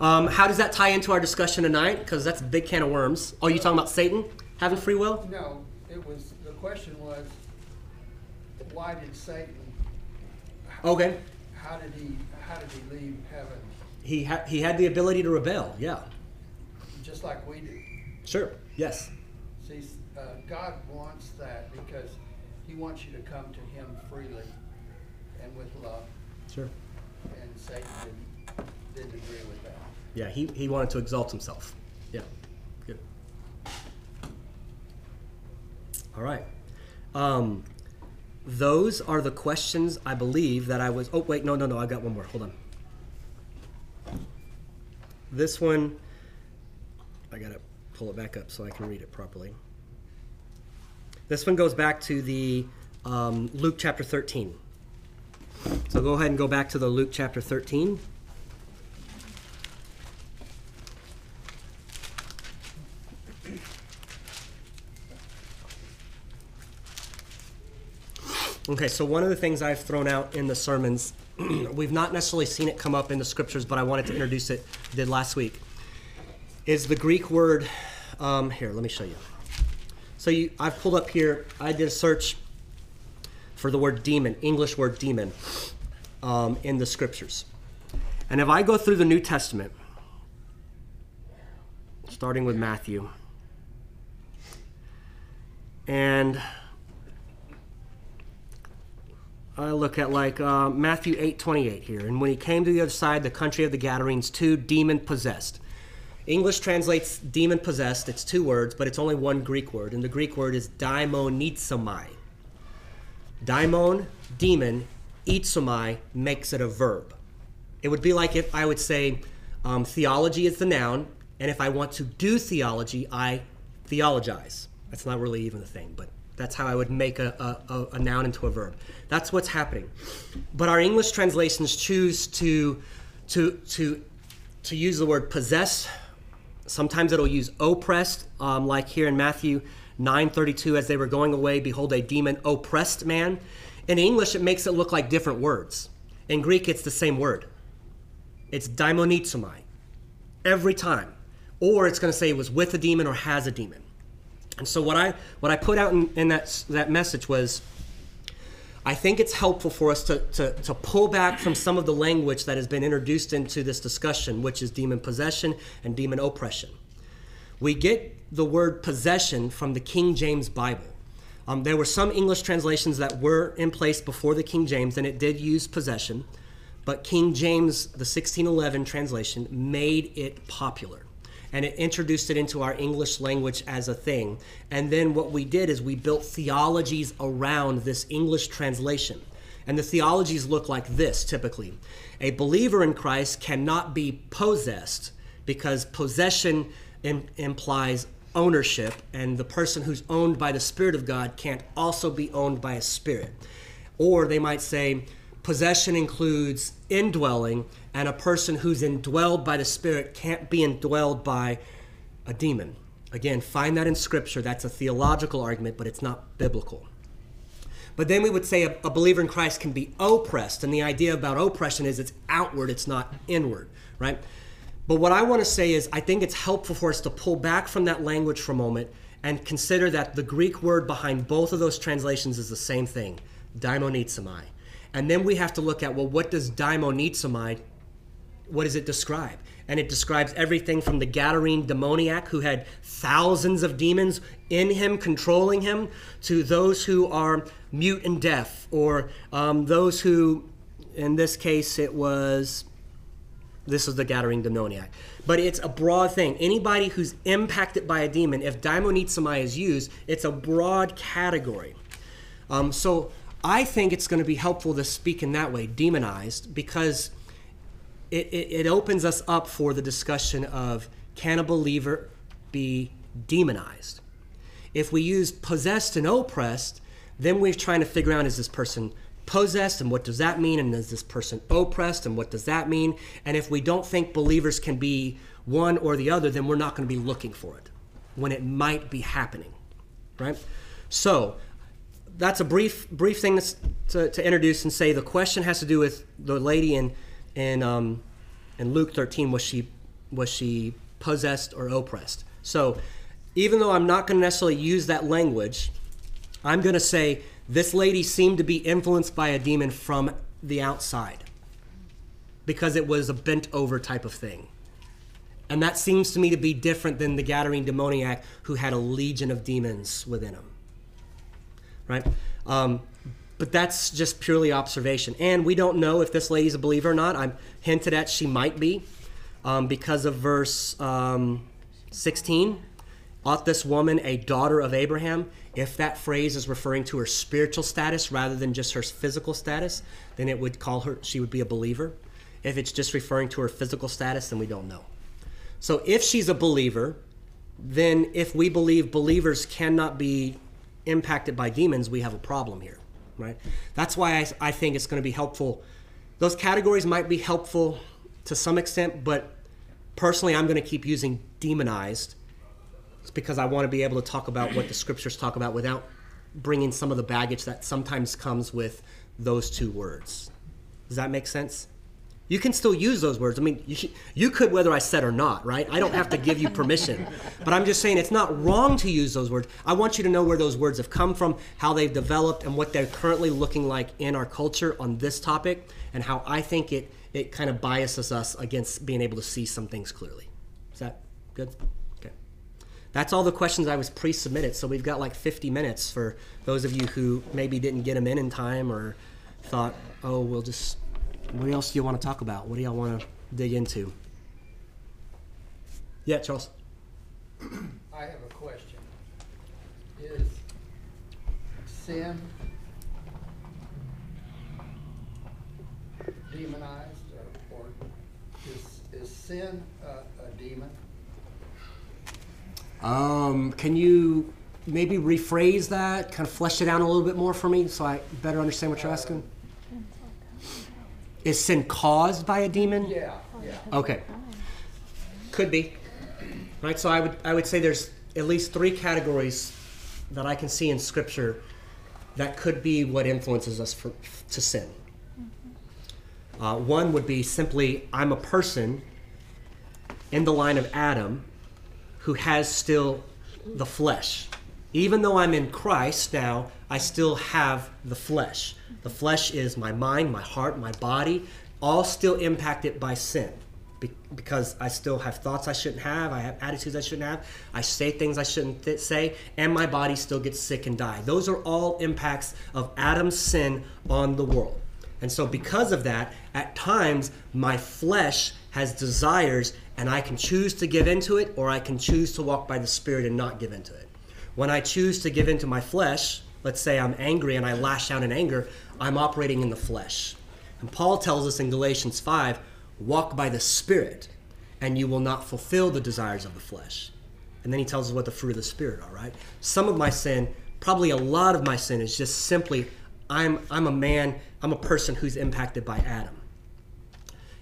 Um, how does that tie into our discussion tonight? Because that's a big can of worms. Oh, you talking about Satan having free will? No, it was, the question was, why did Satan? How, okay. How did he? How did he leave heaven? He had he had the ability to rebel. Yeah. Just like we do. Sure. Yes. See, uh, God wants that because He wants you to come to Him freely and with love. Sure. And Satan didn't, didn't agree with that. Yeah, he, he wanted to exalt himself. Yeah, good. All right. Um, those are the questions, I believe, that I was... Oh, wait, no, no, no, I got one more. Hold on. This one, I got to pull it back up so I can read it properly. This one goes back to the um, Luke chapter thirteen. So go ahead and go back to the Luke chapter thirteen. Okay, so one of the things I've thrown out in the sermons, we've not necessarily seen it come up in the scriptures, but I wanted to introduce it, did last week, is the Greek word, um, here, let me show you. So you, I've pulled up here, I did a search for the word demon, English word demon, um, in the scriptures. And if I go through the New Testament, starting with Matthew, and I look at like uh, Matthew eight twenty-eight here, and when he came to the other side, the country of the Gadarenes, two demon-possessed. English translates demon-possessed. It's two words, but it's only one Greek word, and the Greek word is daimonizomai. Daimon, demon, izomai makes it a verb. It would be like if I would say um, theology is the noun, and if I want to do theology, I theologize. That's not really even a thing, but that's how I would make a, a, a noun into a verb. That's what's happening. But our English translations choose to, to, to, to use the word possess. Sometimes it'll use oppressed, um, like here in Matthew nine thirty-two, as they were going away, behold, a demon oppressed man. In English, it makes it look like different words. In Greek, it's the same word. It's daimonizomai, every time. Or it's going to say it was with a demon or has a demon. And so what I what I put out in, in that, that message was, I think it's helpful for us to, to, to pull back from some of the language that has been introduced into this discussion, which is demon possession and demon oppression. We get the word possession from the King James Bible. Um, there were some English translations that were in place before the King James, and it did use possession, but King James, the sixteen eleven translation, made it popular, and it introduced it into our English language as a thing. And then what we did is we built theologies around this English translation, and the theologies look like this typically. A believer in Christ cannot be possessed because possession in, implies ownership, and the person who's owned by the Spirit of God can't also be owned by a spirit. Or they might say possession includes indwelling, and a person who's indwelled by the Spirit can't be indwelled by a demon. Again, find that in Scripture. That's a theological argument, but it's not biblical. But then we would say a, a believer in Christ can be oppressed, and the idea about oppression is it's outward, it's not inward, right? But what I want to say is I think it's helpful for us to pull back from that language for a moment and consider that the Greek word behind both of those translations is the same thing, daimonizomai. And then we have to look at, well, what does daimonizomai what does it describe? And it describes everything from the Gadarene demoniac who had thousands of demons in him, controlling him, to those who are mute and deaf, or um, those who, in this case, it was, this was the Gadarene demoniac. But it's a broad thing. Anybody who's impacted by a demon, if daimonizomai is used, it's a broad category. Um, so I think it's going to be helpful to speak in that way, demonized, because It, it, it opens us up for the discussion of, can a believer be demonized? If we use possessed and oppressed, then we're trying to figure out, is this person possessed, and what does that mean? And is this person oppressed, and what does that mean? And if we don't think believers can be one or the other, then we're not going to be looking for it when it might be happening, right? So that's a brief brief thing to, to, to introduce and say the question has to do with the lady in In, um, in Luke thirteen, was she was she possessed or oppressed? So even though I'm not going to necessarily use that language, I'm going to say this lady seemed to be influenced by a demon from the outside because it was a bent-over type of thing. And that seems to me to be different than the Gadarene demoniac who had a legion of demons within him, right? Um, But that's just purely observation. And we don't know if this lady's a believer or not. I'm hinted at she might be um, because of verse um, sixteen. Ought this woman a daughter of Abraham? If that phrase is referring to her spiritual status rather than just her physical status, then it would call her, she would be a believer. If it's just referring to her physical status, then we don't know. So if she's a believer, then if we believe believers cannot be impacted by demons, we have a problem here. Right? That's why I, I think it's going to be helpful. Those categories might be helpful to some extent, but personally, I'm going to keep using demonized. It's because I want to be able to talk about what the scriptures talk about without bringing some of the baggage that sometimes comes with those two words. Does that make sense? You can still use those words. I mean, you, you could whether I said or not, right? I don't have to give you permission. But I'm just saying it's not wrong to use those words. I want you to know where those words have come from, how they've developed, and what they're currently looking like in our culture on this topic, and how I think it, it kind of biases us against being able to see some things clearly. Is that good? Okay. That's all the questions I was pre-submitted, so we've got like fifty minutes for those of you who maybe didn't get them in in time or thought, oh, we'll just... What else do you want to talk about? What do y'all want to dig into? Yeah, Charles. I have a question. Is sin demonized, or, or is, is sin a, a demon? Um, can you maybe rephrase that, kind of flesh it out a little bit more for me so I better understand what you're asking? Is sin caused by a demon? Yeah, yeah. Okay. Could be. Right, so I would I would say there's at least three categories that I can see in Scripture that could be what influences us for, to sin. Mm-hmm. Uh, one would be simply, I'm a person in the line of Adam who has still the flesh. Even though I'm in Christ now, I still have the flesh. The flesh is my mind, my heart, my body, all still impacted by sin be- because I still have thoughts I shouldn't have, I have attitudes I shouldn't have, I say things I shouldn't th- say, and my body still gets sick and dies. Those are all impacts of Adam's sin on the world. And so because of that, at times, my flesh has desires, and I can choose to give into it, or I can choose to walk by the Spirit and not give into it. When I choose to give into my flesh, let's say I'm angry and I lash out in anger, I'm operating in the flesh. And Paul tells us in Galatians five, walk by the Spirit, and you will not fulfill the desires of the flesh. And then he tells us what the fruit of the Spirit are, right? Some of my sin, probably a lot of my sin, is just simply, I'm, I'm a man, I'm a person who's impacted by Adam.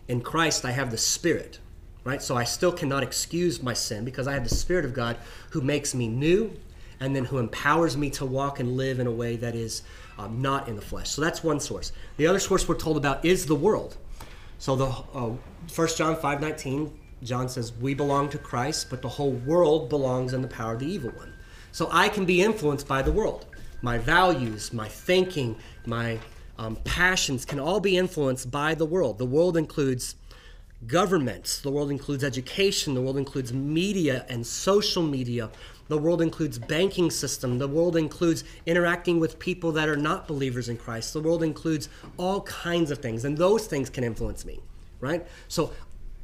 In Christ, I have the Spirit, right? So I still cannot excuse my sin because I have the Spirit of God who makes me new, and then who empowers me to walk and live in a way that is um, not in the flesh. So that's one source. The other source we're told about is the world. So the uh, First John five nineteen, John says, we belong to Christ, but the whole world belongs in the power of the evil one. So I can be influenced by the world. My values, my thinking, my um, passions can all be influenced by the world. The world includes governments. The world includes education. The world includes media and social media. The world includes banking system. The world includes interacting with people that are not believers in Christ. The world includes all kinds of things, and those things can influence me, right? So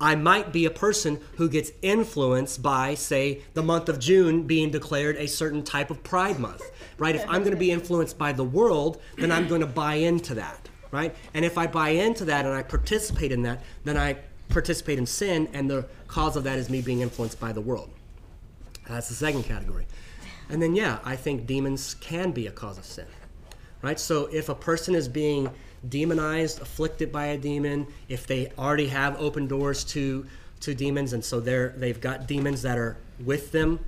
I might be a person who gets influenced by, say, the month of June being declared a certain type of Pride Month, right? If I'm going to be influenced by the world, then I'm going to buy into that, right? And if I buy into that and I participate in that, then I participate in sin, and the cause of that is me being influenced by the world. That's the second category. And then, yeah, I think demons can be a cause of sin, right? So if a person is being demonized, afflicted by a demon, if they already have open doors to to demons, and so they're, they've got demons that are with them,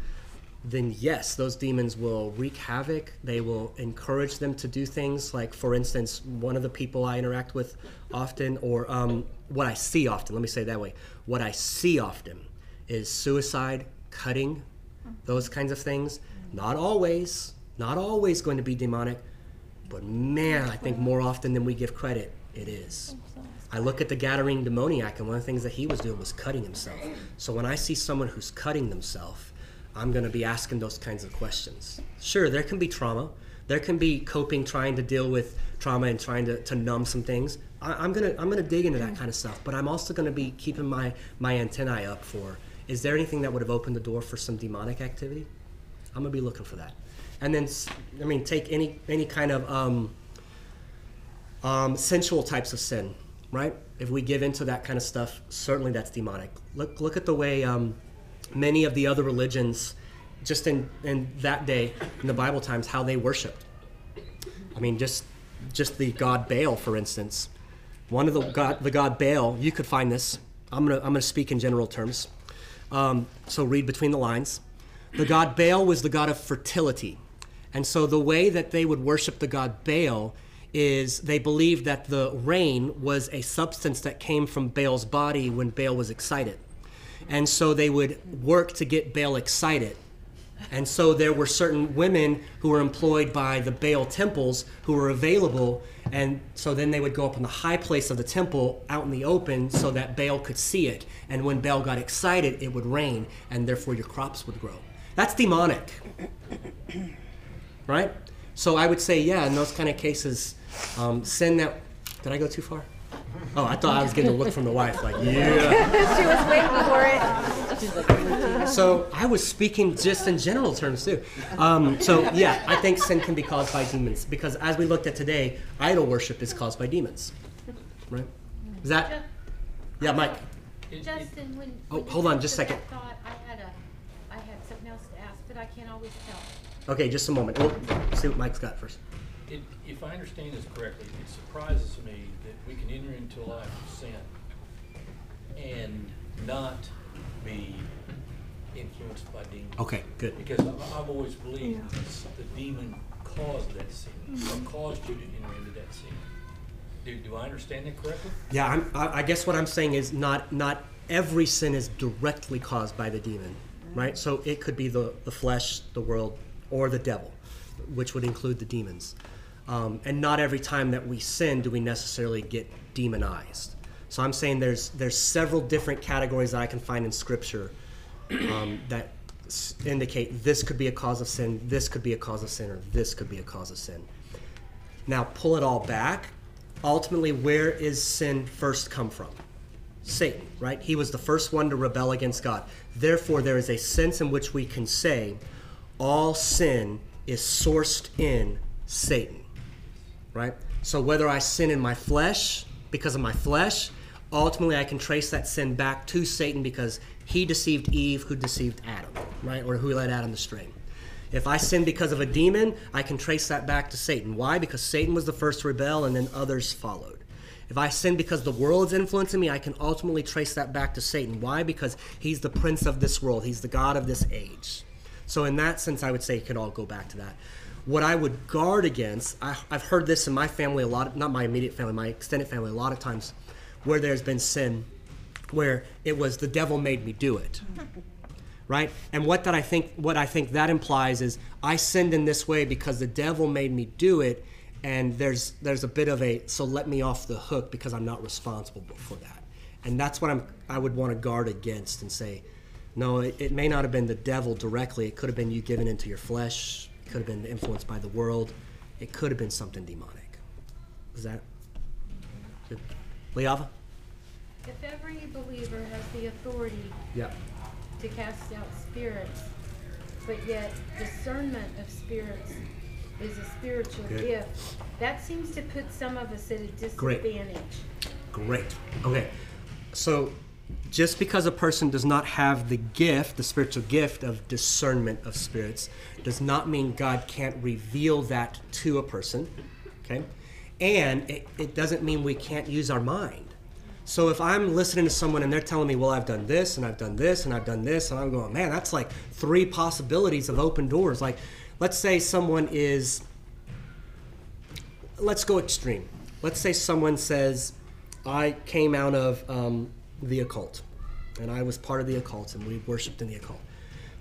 then yes, those demons will wreak havoc. They will encourage them to do things like, for instance, one of the people I interact with often, or um, what I see often, let me say it that way, what I see often is suicide, cutting, those kinds of things. Not always, not always going to be demonic, but man, I think more often than we give credit, it is. I look at the Gadarene demoniac, and one of the things that he was doing was cutting himself. So when I see someone who's cutting themselves, I'm going to be asking those kinds of questions. Sure, there can be trauma. There can be coping, trying to deal with trauma and trying to, to numb some things. I, I'm going to I'm going to dig into that kind of stuff, but I'm also going to be keeping my, my antennae up for, is there anything that would have opened the door for some demonic activity? I'm going to be looking for that. And then, I mean, take any any kind of um, um, sensual types of sin, right? If we give into that kind of stuff, certainly that's demonic. Look look at the way um, many of the other religions, just in, in that day, in the Bible times, how they worshipped. I mean, just just the god Baal, for instance. One of the god, the god Baal, you could find this. I'm gonna I'm gonna speak in general terms. Um, so read between the lines. The god Baal was the god of fertility. And so the way that they would worship the god Baal is they believed that the rain was a substance that came from Baal's body when Baal was excited. And so they would work to get Baal excited. And so there were certain women who were employed by the Baal temples who were available. And so then they would go up on the high place of the temple out in the open so that Baal could see it. And when Baal got excited, it would rain, and therefore your crops would grow. That's demonic, right? So I would say, yeah, in those kind of cases, um, sin that, did I go too far? Oh, I thought I was getting a look from the wife, like, yeah. She was waiting for it. So I was speaking just in general terms, too. Um, so, yeah, I think sin can be caused by demons, because as we looked at today, idol worship is caused by demons, right? Is that? Yeah, Mike. Justin, when, oh, when hold on just a second. Thought I had a I can't always tell. Okay, just a moment. We'll see what Mike's got first. It, if I understand this correctly, it surprises me that we can enter into a life of sin and not be influenced by demons. Okay, good. Because I've, I've always believed yeah. that the demon caused that sin, mm-hmm. or caused you to enter into that sin. Do, do I understand that correctly? Yeah, I'm, I, I guess what I'm saying is not not every sin is directly caused by the demon. Right, so it could be the, the flesh, the world, or the devil, which would include the demons. Um, and not every time that we sin do we necessarily get demonized. So I'm saying there's there's several different categories that I can find in Scripture um, that s- indicate this could be a cause of sin, this could be a cause of sin, or this could be a cause of sin. Now pull it all back. Ultimately, where is sin first come from? Satan, right? He was the first one to rebel against God. Therefore, there is a sense in which we can say all sin is sourced in Satan, right? So whether I sin in my flesh, because of my flesh, ultimately I can trace that sin back to Satan because he deceived Eve, who deceived Adam, right? Or who led Adam astray. If I sin because of a demon, I can trace that back to Satan. Why? Because Satan was the first to rebel and then others followed. If I sin because the world's influencing me, I can ultimately trace that back to Satan. Why? Because he's the prince of this world. He's the god of this age. So in that sense, I would say it can all go back to that. What I would guard against, I, I've heard this in my family a lot, not my immediate family, my extended family, a lot of times where there's been sin, where it was the devil made me do it. Right? And what that I think, what I think that implies is I sinned in this way because the devil made me do it. And there's there's a bit of a, so let me off the hook because I'm not responsible for that. And that's what I'm, I would want to guard against and say, no, it, it may not have been the devil directly. It could have been you given into your flesh. It could have been influenced by the world. It could have been something demonic. Is that it? Liava? If every believer has the authority yeah. to cast out spirits, but yet discernment of spirits is a spiritual Good. gift, that seems to put some of us at a disadvantage. Great. Great. Okay. So just because a person does not have the gift, the spiritual gift of discernment of spirits, does not mean God can't reveal that to a person. Okay? And it, it doesn't mean we can't use our mind. So if I'm listening to someone and they're telling me, well, I've done this, and I've done this, and I've done this, and I'm going, man, that's like three possibilities of open doors. Like, let's say someone is, let's go extreme. Let's say someone says, I came out of um, the occult, and I was part of the occult, and we worshiped in the occult.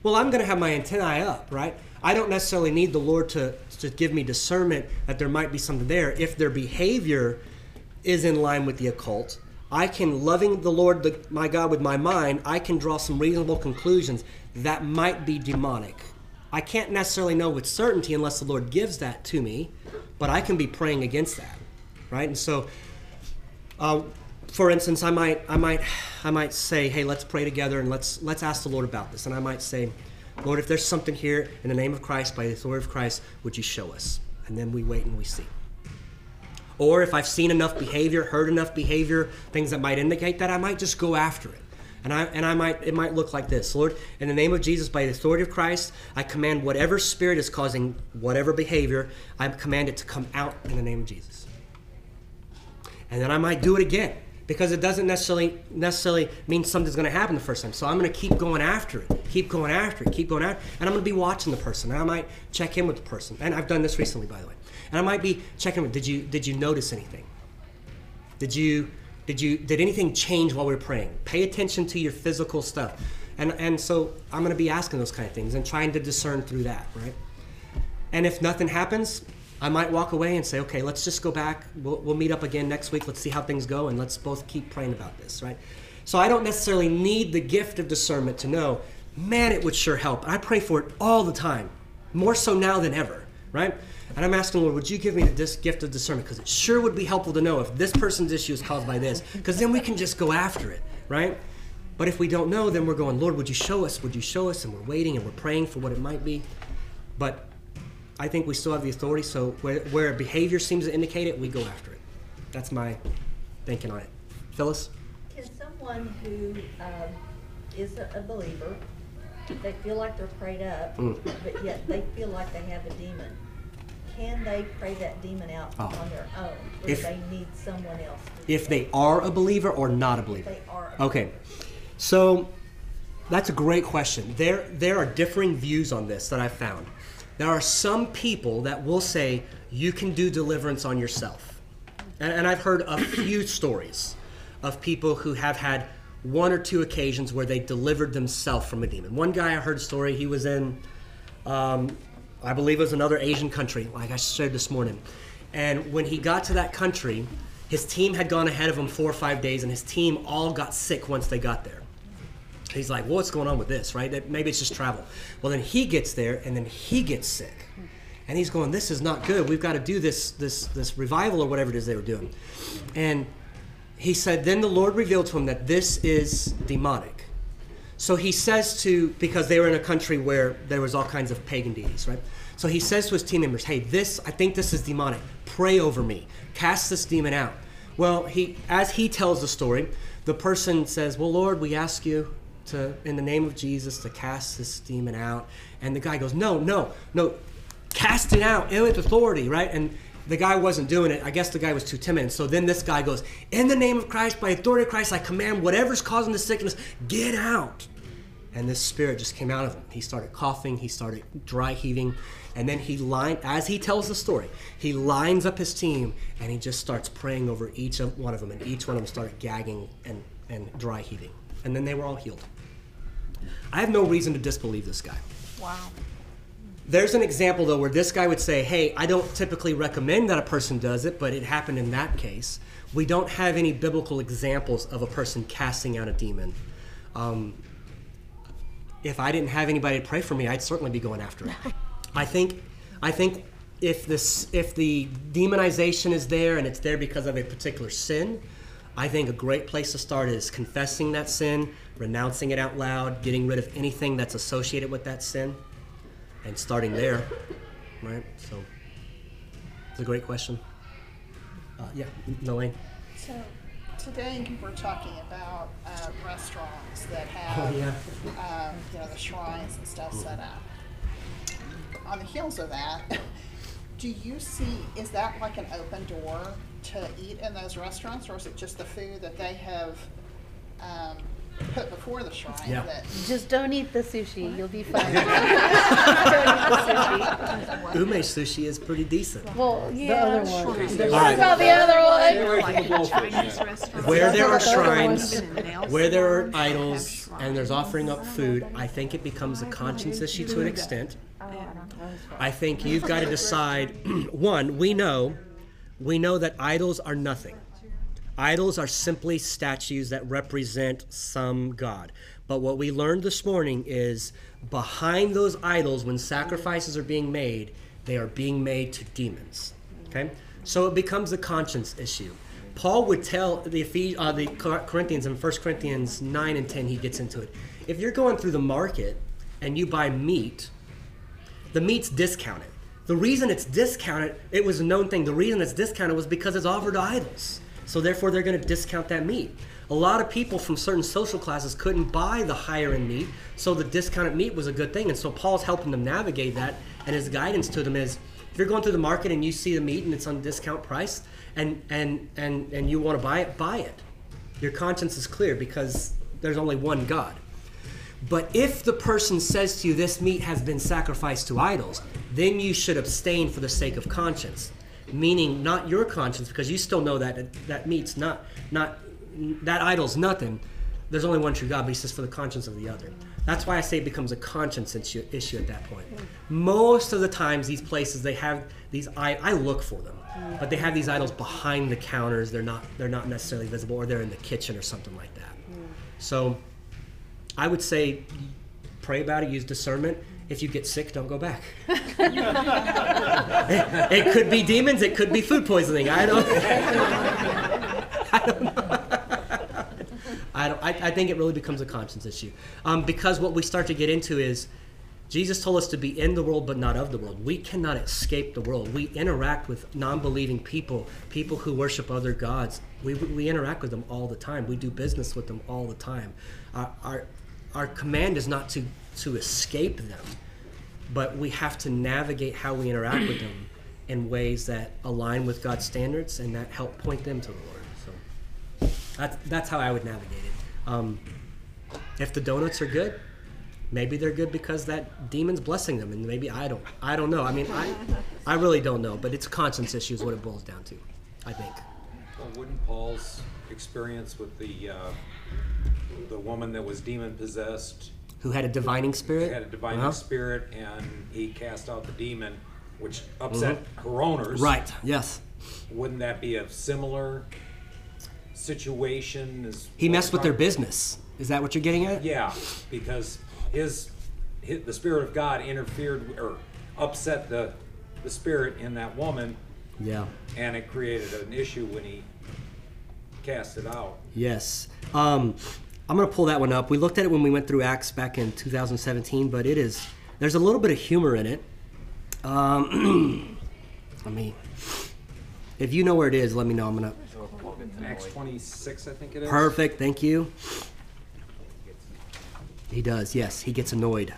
Well, I'm going to have my antennae up, right? I don't necessarily need the Lord to, to give me discernment that there might be something there. If their behavior is in line with the occult, I can, loving the Lord, the, my God, with my mind, I can draw some reasonable conclusions that might be demonic. I can't necessarily know with certainty unless the Lord gives that to me, but I can be praying against that, right? And so, uh, for instance, I might, I might, I might say, hey, let's pray together and let's let's ask the Lord about this. And I might say, Lord, if there's something here, in the name of Christ, by the authority of Christ, would you show us? And then we wait and we see. Or if I've seen enough behavior, heard enough behavior, things that might indicate that, I might just go after it. And I and I might it might look like this. Lord, in the name of Jesus, by the authority of Christ, I command whatever spirit is causing whatever behavior, I command it to come out in the name of Jesus. And then I might do it again, because it doesn't necessarily necessarily mean something's going to happen the first time. So I'm going to keep going after it, keep going after it, keep going after it. And I'm going to be watching the person. And I might check in with the person. And I've done this recently, by the way. And I might be checking with, did you did you notice anything? Did you did you did anything change while we were praying? Pay attention to your physical stuff. And and so I'm going to be asking those kind of things and trying to discern through that, right? And if nothing happens, I might walk away and say, okay, let's just go back. We'll, we'll meet up again next week. Let's see how things go, and let's both keep praying about this, right? So I don't necessarily need the gift of discernment to know, man, it would sure help. I pray for it all the time, more so now than ever, right? And I'm asking, Lord, would you give me this gift of discernment? Because it sure would be helpful to know if this person's issue is caused by this, because then we can just go after it, right? But if we don't know, then we're going, Lord, would you show us? Would you show us? And we're waiting and we're praying for what it might be. But I think we still have the authority, so where, where behavior seems to indicate it, we go after it. That's my thinking on it. Phyllis? Can someone who um, is a believer, they feel like they're prayed up, mm. but yet they feel like they have a demon, can they pray that demon out oh. on their own, or if, do they need someone else? If they are a believer or not a believer? If they are a okay. believer. So that's a great question. There, there are differing views on this that I've found. There are some people that will say, you can do deliverance on yourself. And, and I've heard a few stories of people who have had one or two occasions where they delivered themselves from a demon. One guy, I heard a story, he was in... Um, I believe it was another Asian country, like I shared this morning. And when he got to that country, his team had gone ahead of him four or five days, and his team all got sick once they got there. He's like, well, what's going on with this, right? Maybe it's just travel. Well, then he gets there, and then he gets sick. And he's going, this is not good. We've got to do this this this revival or whatever it is they were doing. And he said, then the Lord revealed to him that this is demonic. So he says to, because they were in a country where there was all kinds of pagan deities, right? So he says to his team members, hey, this, I think this is demonic. Pray over me. Cast this demon out. Well, he, as he tells the story, the person says, well, Lord, we ask you to, in the name of Jesus, to cast this demon out. And the guy goes, no, no, no, cast it out with authority, right? And the guy wasn't doing it. I guess the guy was too timid. And so then this guy goes, in the name of Christ, by authority of Christ, I command whatever's causing the sickness, get out. And this spirit just came out of him. He started coughing. He started dry heaving. And then he lined, as he tells the story, he lines up his team, and he just starts praying over each one of them. And each one of them started gagging and, and dry heaving. And then they were all healed. I have no reason to disbelieve this guy. Wow. There's an example, though, where this guy would say, hey, I don't typically recommend that a person does it, but it happened in that case. We don't have any biblical examples of a person casting out a demon. Um, if I didn't have anybody to pray for me, I'd certainly be going after it. I think, I think if, this, if the demonization is there and it's there because of a particular sin, I think a great place to start is confessing that sin, renouncing it out loud, getting rid of anything that's associated with that sin. And starting there, right? So it's a great question. Uh, yeah, Nolene. So today we're talking about uh, restaurants that have, oh, yeah. um, you know, the shrines and stuff mm. set up. On the heels of that, do you see, is that like an open door to eat in those restaurants, or is it just the food that they have um, put before the shrine? Yeah. That just don't eat the sushi. What? You'll be fine. Don't eat the sushi. Ume sushi is pretty decent. Well, yeah. The other one. What right. about the other one? Where there are shrines, where there are idols, and there's offering up food, I think it becomes a conscience issue to an extent. I think you've got to decide, one, we know, we know that idols are nothing. Idols are simply statues that represent some god. But what we learned this morning is behind those idols, when sacrifices are being made, they are being made to demons. Okay? So it becomes a conscience issue. Paul would tell the, Ephes- uh, the Corinthians in First Corinthians nine and ten, he gets into it. If you're going through the market and you buy meat, the meat's discounted. The reason it's discounted, it was a known thing, the reason it's discounted was because it's offered to idols. So therefore, they're going to discount that meat. A lot of people from certain social classes couldn't buy the higher-end meat, so the discounted meat was a good thing. And so Paul's helping them navigate that, and his guidance to them is, if you're going through the market and you see the meat and it's on discount price, and and and, and you want to buy it, buy it. Your conscience is clear because there's only one God. But if the person says to you, this meat has been sacrificed to idols, then you should abstain for the sake of conscience. Meaning not your conscience, because you still know that that meat's not, not that idol's nothing. There's only one true God, but he says for the conscience of the other. That's why I say it becomes a conscience issue, issue at that point. Most of the times these places, they have these, I, I look for them, but they have these idols behind the counters. They're not, they're not necessarily visible, or they're in the kitchen or something like that. So I would say pray about it, use discernment. If you get sick, don't go back. It, it could be demons. It could be food poisoning. I don't. I don't know. I don't. I, I think it really becomes a conscience issue, um, because what we start to get into is, Jesus told us to be in the world but not of the world. We cannot escape the world. We interact with non-believing people, people who worship other gods. We we interact with them all the time. We do business with them all the time. Our our, our command is not to. to escape them, but we have to navigate how we interact with them in ways that align with God's standards and that help point them to the Lord. So that's, that's how I would navigate it. Um, if the donuts are good, maybe they're good because that demon's blessing them, and maybe I don't. I don't know. I mean, I, I really don't know, but it's conscience issue is what it boils down to, I think. Well, wouldn't Paul's experience with the, uh, the woman that was demon-possessed, who had a divining spirit? He had a divining uh-huh. spirit, and he cast out the demon, which upset mm-hmm. her owners. Right, yes. Wouldn't that be a similar situation? As he messed with their business. Is that what you're getting at? Yeah, because his, his the Spirit of God interfered or upset the, the spirit in that woman. Yeah. And it created an issue when he cast it out. Yes. Um... I'm going to pull that one up. We looked at it when we went through Acts back in two thousand seventeen, but it is, there's a little bit of humor in it. Um, let me, if you know where it is, let me know. I'm going to. Acts twenty-six, I think it is. Perfect. Thank you. He does. Yes. He gets annoyed.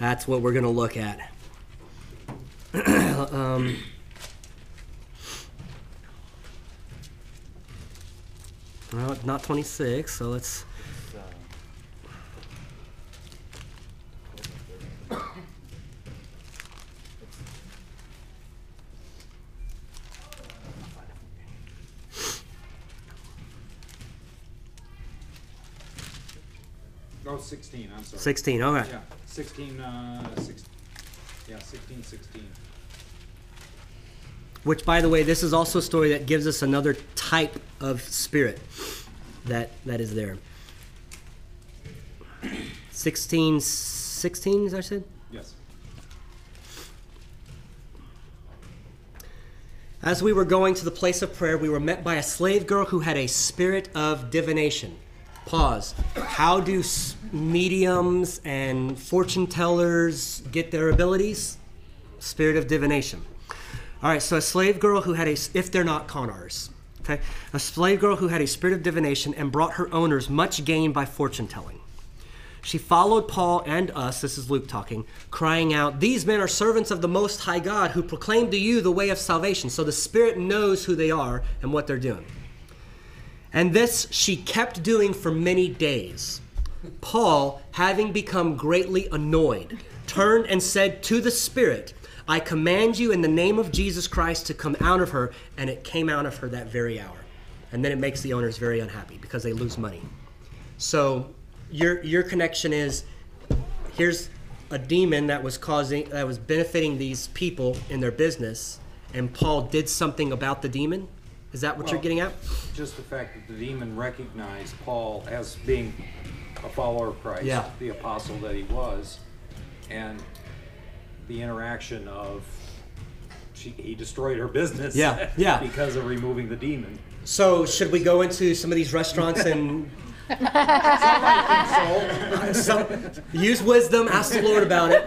That's what we're going to look at. um, well, not twenty-six, so let's. No, sixteen, I'm sorry. sixteen, all right. Yeah, sixteen, uh, sixteen. Yeah, sixteen sixteen. Which, by the way, this is also a story that gives us another type of spirit that that is there. sixteen sixteen, as I said? Yes. As we were going to the place of prayer, we were met by a slave girl who had a spirit of divination. Pause. How do mediums and fortune tellers get their abilities? Spirit of divination. All right, so a slave girl who had a, if they're not con artists, okay? A slave girl who had a spirit of divination and brought her owners much gain by fortune telling. She followed Paul and us, this is Luke talking, crying out, "These men are servants of the Most High God who proclaim to you the way of salvation." So the Spirit knows who they are and what they're doing. And this she kept doing for many days. Paul, having become greatly annoyed, turned and said to the Spirit, "I command you in the name of Jesus Christ to come out of her," and it came out of her that very hour. And then it makes the owners very unhappy because they lose money. So Your your connection is, here's a demon that was causing that was benefiting these people in their business, and Paul did something about the demon? Is that what well, you're getting at? Just the fact that the demon recognized Paul as being a follower of Christ, yeah. the apostle that he was, and the interaction of, she, he destroyed her business yeah, yeah. because of removing the demon. So should we go into some of these restaurants and... Some, use wisdom, ask the Lord about it.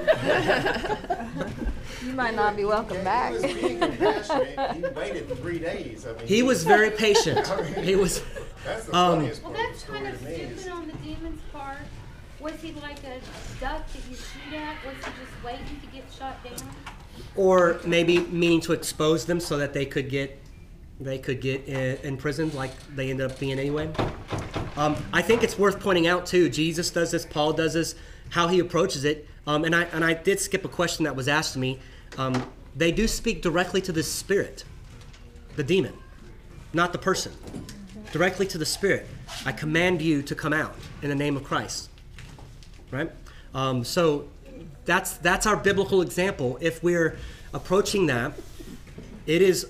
You might not be welcome back. He was being compassionate. He waited three days. I mean, he was very patient. I mean, he was. That's the funniest um, part. Well, that's kind of stupid on the demon's part. Was he like a duck that you shoot at? Was he just waiting to get shot down? Or maybe meaning to expose them so that they could get, they could get imprisoned, like they ended up being anyway. Um, I think it's worth pointing out, too, Jesus does this, Paul does this, how he approaches it. Um, and I and I did skip a question that was asked to me. Um, they do speak directly to the spirit, the demon, not the person. Directly to the spirit. I command you to come out in the name of Christ. Right? Um, so that's, that's our biblical example. If we're approaching that, it is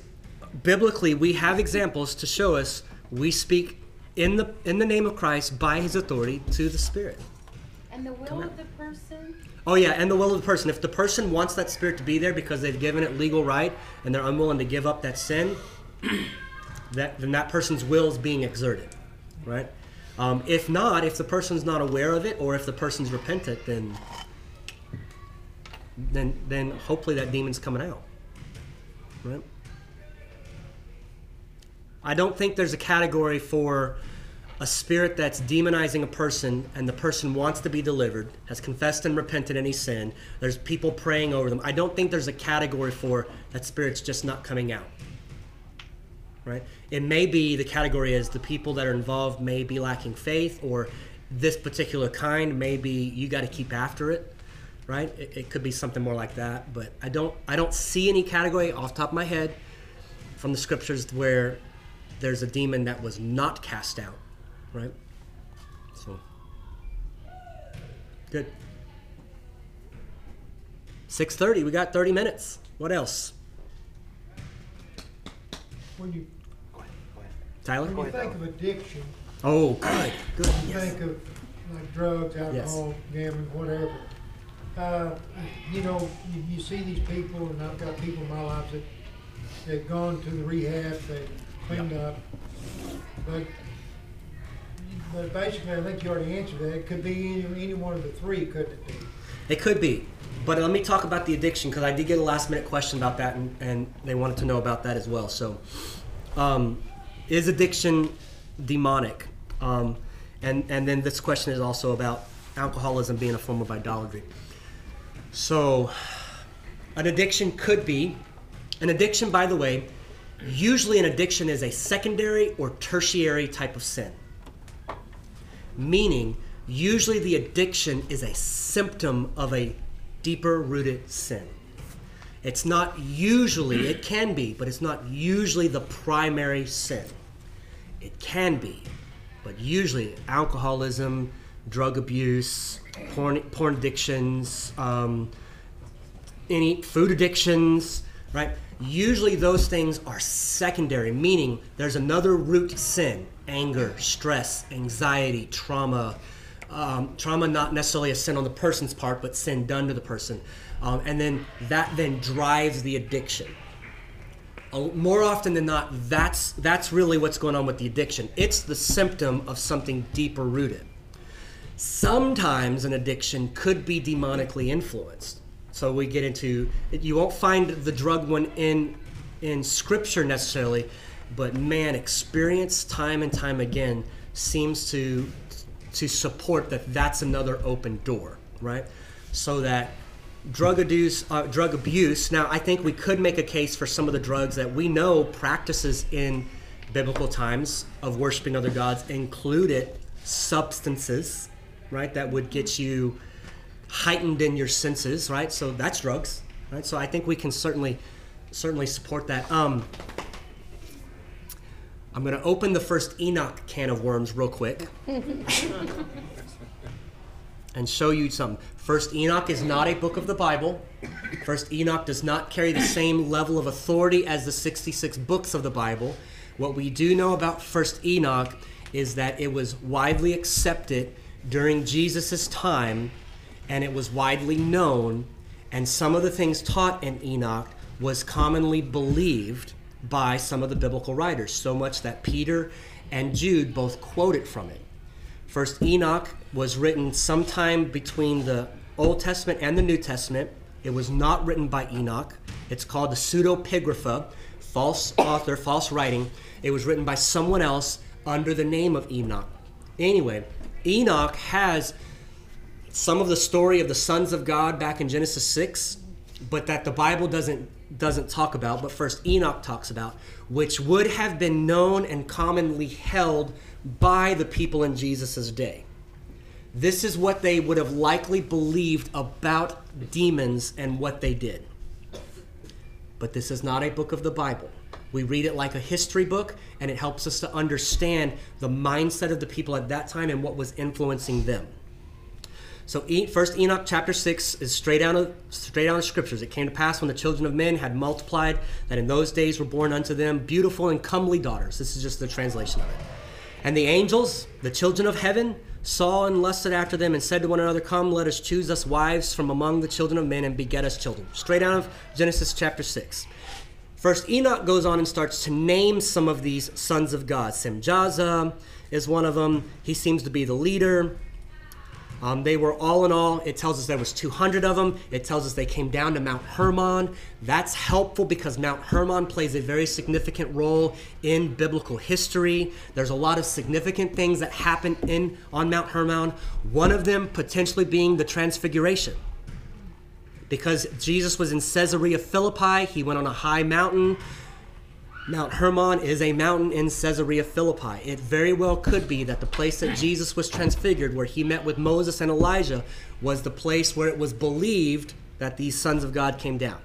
biblically we have examples to show us we speak In the in the name of Christ, by his authority, to the Spirit. And the will of the person? Oh, yeah, and the will of the person. If the person wants that Spirit to be there because they've given it legal right and they're unwilling to give up that sin, that then that person's will is being exerted, right? Um, if not, if the person's not aware of it or if the person's repentant, then, then, then hopefully that demon's coming out, right? I don't think there's a category for a spirit that's demonizing a person and the person wants to be delivered, has confessed and repented any sin. There's people praying over them. I don't think there's a category for that spirit's just not coming out. Right? It may be the category is the people that are involved may be lacking faith, or this particular kind may be you got to keep after it. Right? It, it could be something more like that, but I don't I don't see any category off the top of my head from the scriptures where there's a demon that was not cast out, right? So, good. six thirty, we got thirty minutes. What else? When you, go ahead, go ahead. Tyler? When you think of addiction. Oh, good, good. When you yes. think of like drugs, alcohol, yes. gambling, whatever. Uh, you know, you, you see these people, and I've got people in my life that they've gone to the rehab, they cleaned yep. up, but, but basically I think you already answered that. It could be any, any one of the three, couldn't it be? It could be, but let me talk about the addiction because I did get a last minute question about that and, and they wanted to know about that as well. So um, is addiction demonic? Um, and, and then this question is also about alcoholism being a form of idolatry. So an addiction could be, an addiction by the way, usually an addiction is a secondary or tertiary type of sin. Meaning, usually the addiction is a symptom of a deeper-rooted sin. It's not usually, it can be, but it's not usually the primary sin. It can be, but usually alcoholism, drug abuse, porn, porn addictions, um, any food addictions, right? Usually those things are secondary, meaning there's another root sin: anger, stress, anxiety, trauma. Um, trauma not necessarily a sin on the person's part, but sin done to the person. Um, and then that then drives the addiction. Uh, more often than not, that's, that's really what's going on with the addiction. It's the symptom of something deeper rooted. Sometimes an addiction could be demonically influenced. So we get into, you won't find the drug one in, in Scripture necessarily, but man, experience time and time again seems to to support that that's another open door, right? So that drug abuse, uh, drug abuse, now I think we could make a case for some of the drugs that we know practices in biblical times of worshiping other gods included substances, right, that would get you heightened in your senses, right? So that's drugs, right? So I think we can certainly certainly support that. Um, I'm going to open the First Enoch can of worms real quick and show you something. First Enoch is not a book of the Bible. First Enoch does not carry the same level of authority as the sixty-six books of the Bible. What we do know about First Enoch is that it was widely accepted during Jesus' time, and it was widely known, and some of the things taught in Enoch was commonly believed by some of the biblical writers, so much that Peter and Jude both quoted from it. First Enoch was written sometime between the Old Testament and the New Testament. It was not written by Enoch. It's called the pseudepigrapha, false author, false writing. It was written by someone else under the name of Enoch. Anyway, Enoch has some of the story of the sons of God back in Genesis six, but that the Bible doesn't doesn't talk about, but First Enoch talks about, which would have been known and commonly held by the people in Jesus' day. This is what they would have likely believed about demons and what they did. But this is not a book of the Bible. We read it like a history book, and it helps us to understand the mindset of the people at that time and what was influencing them. So First Enoch chapter six is straight out of straight out of Scriptures. It came to pass when the children of men had multiplied, that in those days were born unto them beautiful and comely daughters. This is just the translation of it. And the angels, the children of heaven, saw and lusted after them, and said to one another, come, let us choose us wives from among the children of men, and beget us children. Straight out of Genesis chapter six. First Enoch goes on and starts to name some of these sons of God. Simjaza is one of them. He seems to be the leader. Um, they were all in all, it tells us there was two hundred of them. It tells us they came down to Mount Hermon. That's helpful because Mount Hermon plays a very significant role in biblical history. There's a lot of significant things that happen in, on Mount Hermon, one of them potentially being the Transfiguration. Because Jesus was in Caesarea Philippi, he went on a high mountain. Mount Hermon is a mountain in Caesarea Philippi. It very well could be that the place that Jesus was transfigured, where he met with Moses and Elijah, was the place where it was believed that these sons of God came down.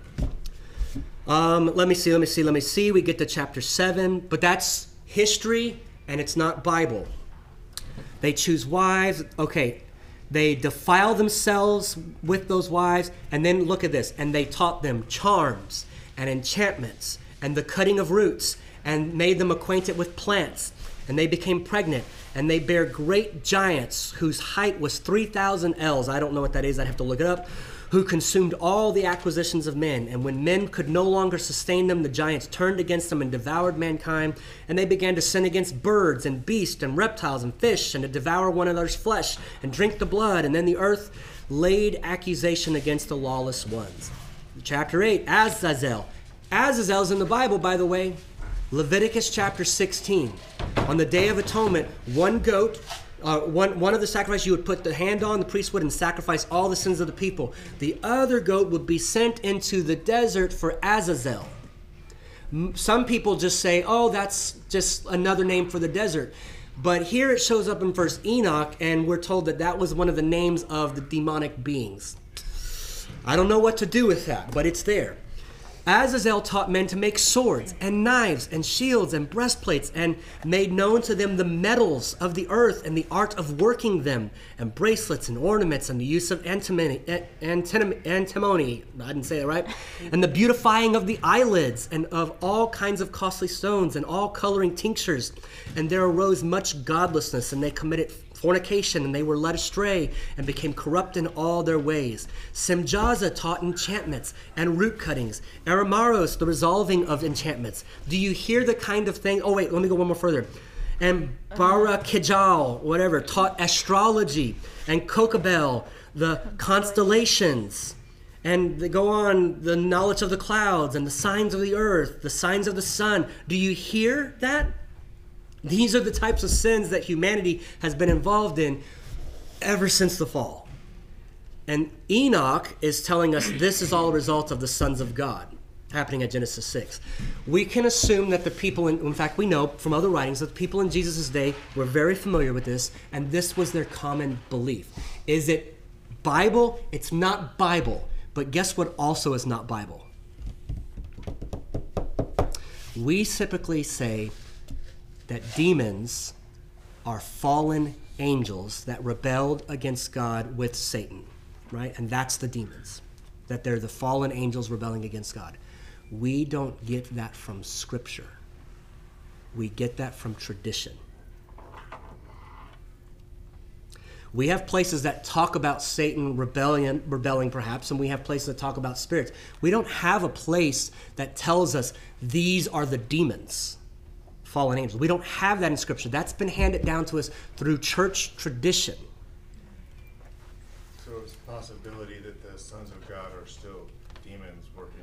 Um, let me see, let me see, let me see. We get to chapter seven, but that's history and it's not Bible. They choose wives. Okay, they defile themselves with those wives. And then look at this. And they taught them charms and enchantments, and the cutting of roots, and made them acquainted with plants. And they became pregnant, and they bare great giants, whose height was three thousand ells. I don't know what that is. I'd have to look it up. Who consumed all the acquisitions of men. And when men could no longer sustain them, the giants turned against them and devoured mankind. And they began to sin against birds and beasts and reptiles and fish, and to devour one another's flesh and drink the blood. And then the earth laid accusation against the lawless ones. Chapter eight, Azazel. Azazel's in the Bible, by the way. Leviticus chapter sixteen. On the Day of Atonement, one goat, uh, one, one of the sacrifices you would put the hand on, the priest would, and sacrifice all the sins of the people. The other goat would be sent into the desert for Azazel. Some people just say, oh, that's just another name for the desert. But here it shows up in First Enoch, and we're told that that was one of the names of the demonic beings. I don't know what to do with that, but it's there. Azazel taught men to make swords and knives and shields and breastplates, and made known to them the metals of the earth and the art of working them, and bracelets and ornaments, and the use of antimony, antimony, I didn't say that right, and the beautifying of the eyelids, and of all kinds of costly stones and all coloring tinctures. And there arose much godlessness, and they committed fornication, and they were led astray and became corrupt in all their ways. Simjaza taught enchantments and root cuttings. Eramaros, the resolving of enchantments. Do you hear the kind of thing? Oh, wait, let me go one more further. And Barakijal, whatever, taught astrology, and Kokabel, the constellations. And they go on, the knowledge of the clouds and the signs of the earth, the signs of the sun. Do you hear that? These are the types of sins that humanity has been involved in ever since the fall. And Enoch is telling us this is all a result of the sons of God happening at Genesis six. We can assume that the people, in, in fact, we know from other writings that the people in Jesus' day were very familiar with this, and this was their common belief. Is it Bible? It's not Bible. But guess what also is not Bible? We typically say that demons are fallen angels that rebelled against God with Satan, right? And that's the demons, that they're the fallen angels rebelling against God. We don't get that from Scripture. We get that from tradition. We have places that talk about Satan rebellion, rebelling perhaps, and we have places that talk about spirits. We don't have a place that tells us these are the demons, fallen angels. We don't have that in Scripture. That's been handed down to us through church tradition. So it's a possibility that the sons of God are still demons working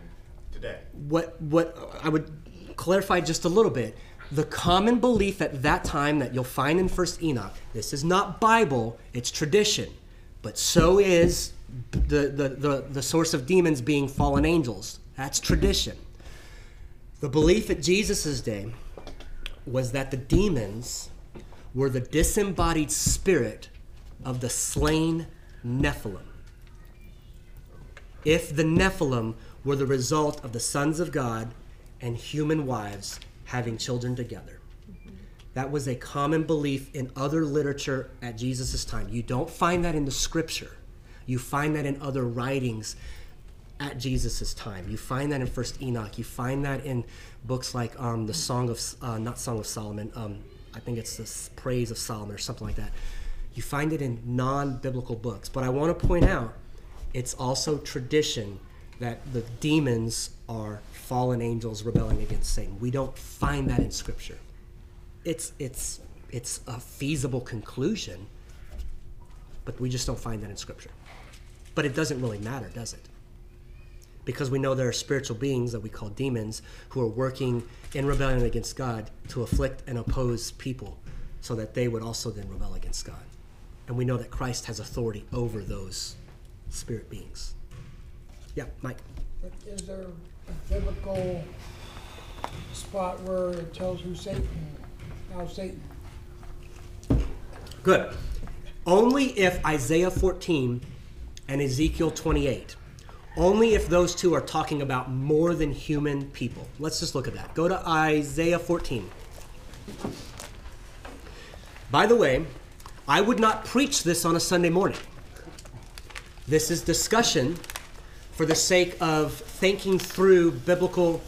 today. What what I would clarify just a little bit, the common belief at that time that you'll find in First Enoch, this is not Bible, it's tradition, but so is the the the, the source of demons being fallen angels. That's tradition. The belief at Jesus' day was that the demons were the disembodied spirit of the slain Nephilim. If the Nephilim were the result of the sons of God and human wives having children together. Mm-hmm. That was a common belief in other literature at Jesus' time. You don't find that in the Scripture. You find that in other writings at Jesus' time. You find that in First Enoch. You find that in books like um, the Song of, uh, not Song of Solomon, um, I think it's the Praise of Solomon or something like that. You find it in non-biblical books. But I want to point out, it's also tradition that the demons are fallen angels rebelling against Satan. We don't find that in Scripture. It's, it's, it's a feasible conclusion, but we just don't find that in Scripture. But it doesn't really matter, does it? Because we know there are spiritual beings that we call demons who are working in rebellion against God to afflict and oppose people so that they would also then rebel against God. And we know that Christ has authority over those spirit beings. Yeah, Mike. Is there a biblical spot where it tells who Satan, how Satan? Good. Only if Isaiah fourteen and Ezekiel twenty-eight. Only if those two are talking about more than human people. Let's just look at that. Go to Isaiah fourteen. By the way, I would not preach this on a Sunday morning. This is discussion for the sake of thinking through biblical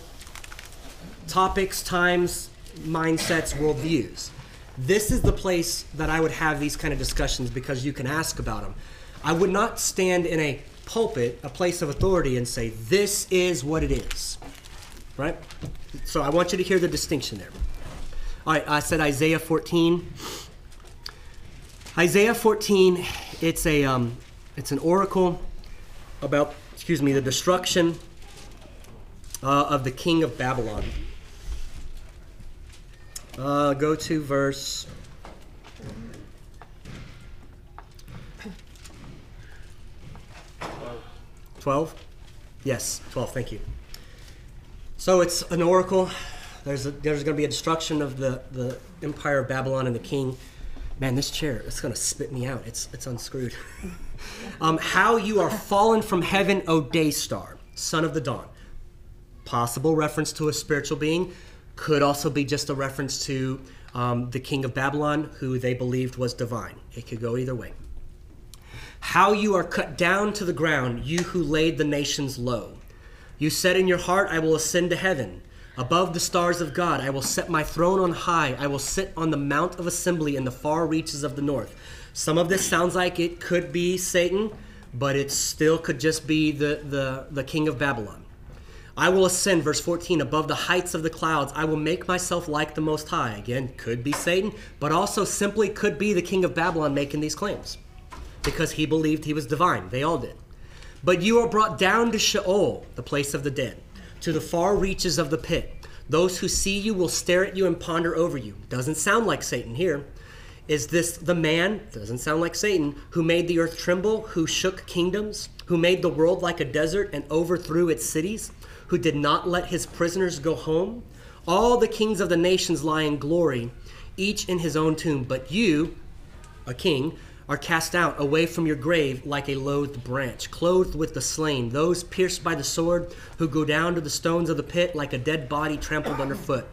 topics, times, mindsets, worldviews. This is the place that I would have these kind of discussions because you can ask about them. I would not stand in a pulpit, a place of authority, and say, this is what it is, right? So I want you to hear the distinction there. All right, I said Isaiah fourteen. Isaiah fourteen, it's a, um, it's an oracle about, excuse me, the destruction uh, of the king of Babylon. Uh, go to verse... twelve? Yes, twelve, thank you. So it's an oracle. There's a, there's going to be a destruction of the, the empire of Babylon and the king. Man, this chair, it's going to spit me out. It's, it's unscrewed. um, how you are fallen from heaven, O day star, son of the dawn. possible reference to a spiritual being, could also be just a reference to um, the king of Babylon, who they believed was divine. It could go either way. How you are cut down to the ground, you who laid the nations low. You said in your heart, I will ascend to heaven. Above the stars of God, I will set my throne on high. I will sit on the mount of assembly in the far reaches of the north. Some of this sounds like it could be Satan, but it still could just be the, the, the king of Babylon. I will ascend, verse fourteen, above the heights of the clouds. I will make myself like the Most High. Again, could be Satan, but also simply could be the king of Babylon making these claims because he believed he was divine. They all did. But you are brought down to Sheol, the place of the dead, to the far reaches of the pit. Those who see you will stare at you and ponder over you. Doesn't sound like Satan here. Is this the man, doesn't sound like Satan, who made the earth tremble, who shook kingdoms, who made the world like a desert and overthrew its cities, who did not let his prisoners go home? All the kings of the nations lie in glory, each in his own tomb. But you, a king, are cast out away from your grave like a loathed branch, clothed with the slain, those pierced by the sword, who go down to the stones of the pit like a dead body trampled underfoot.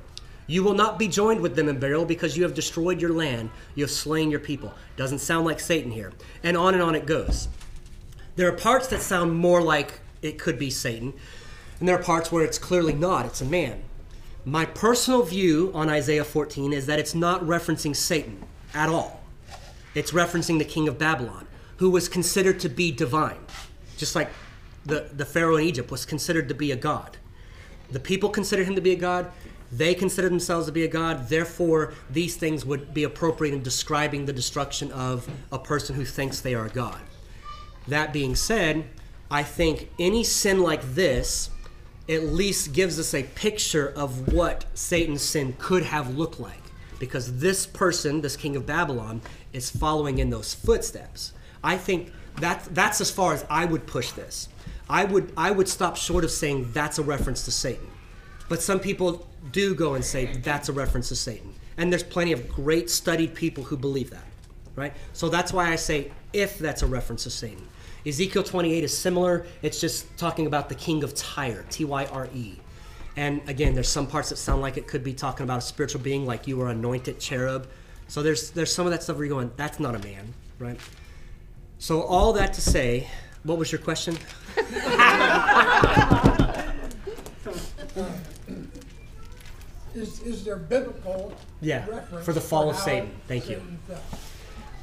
You will not be joined with them in burial because you have destroyed your land. You have slain your people. Doesn't sound like Satan here. And on and on it goes. There are parts that sound more like it could be Satan, and there are parts where it's clearly not. It's a man. My personal view on Isaiah fourteen is that it's not referencing Satan at all. It's referencing the king of Babylon, who was considered to be divine, just like the, the Pharaoh in Egypt was considered to be a god. The people considered him to be a god. They considered themselves to be a god. Therefore, these things would be appropriate in describing the destruction of a person who thinks they are a god. That being said, I think any sin like this at least gives us a picture of what Satan's sin could have looked like, because this person, this king of Babylon, is following in those footsteps. I think that, that's as far as I would push this. I would, I would stop short of saying that's a reference to Satan. But some people do go and say that's a reference to Satan. And there's plenty of great studied people who believe that, right? So that's why I say if that's a reference to Satan. Ezekiel twenty-eight is similar. It's just talking about the king of Tyre, T Y R E. And again, there's some parts that sound like it could be talking about a spiritual being, like you are anointed cherub. So there's there's some of that stuff where you're going, that's not a man, right? So all that to say, what was your question? is, is there biblical yeah, reference for the fall of Satan? Thank Satan you. Fell.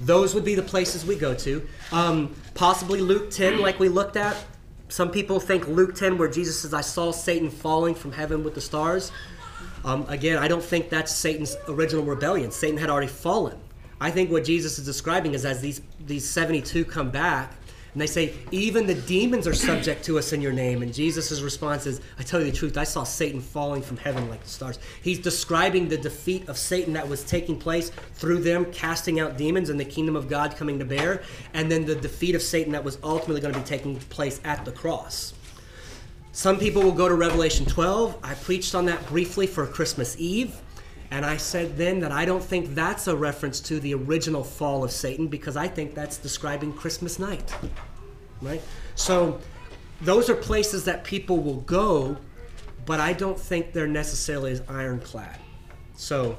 Those would be the places we go to. Um, possibly Luke ten, like we looked at. Some people think Luke ten, where Jesus says, I saw Satan falling from heaven with the stars. Um, again, I don't think that's Satan's original rebellion. Satan had already fallen. I think what Jesus is describing is as these, these seventy-two come back, and they say, even the demons are subject to us in your name. And Jesus' response is, I tell you the truth, I saw Satan falling from heaven like the stars. He's describing the defeat of Satan that was taking place through them casting out demons and the kingdom of God coming to bear, and then the defeat of Satan that was ultimately going to be taking place at the cross. Some people will go to Revelation twelve. I preached on that briefly for Christmas Eve. And I said then that I don't think that's a reference to the original fall of Satan, because I think that's describing Christmas night, right? So those are places that people will go, but I don't think they're necessarily as ironclad. So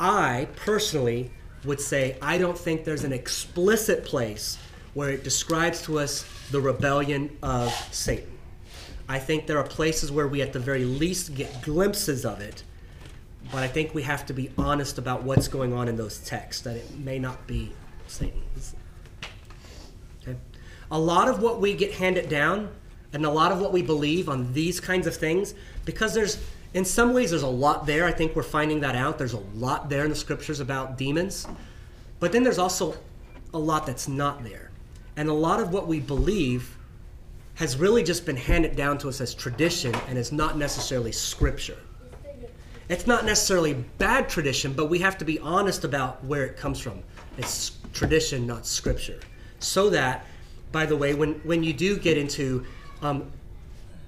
I personally would say I don't think there's an explicit place where it describes to us the rebellion of Satan. I think there are places where we at the very least get glimpses of it, but I think we have to be honest about what's going on in those texts, that it may not be Satan. Okay? A lot of what we get handed down and a lot of what we believe on these kinds of things, because there's, in some ways, there's a lot there. I think we're finding that out. There's a lot there in the scriptures about demons. But then there's also a lot that's not there. And a lot of what we believe has really just been handed down to us as tradition and is not necessarily scripture. It's not necessarily bad tradition, but we have to be honest about where it comes from. It's tradition, not scripture. So that, by the way, when, when you do get into um,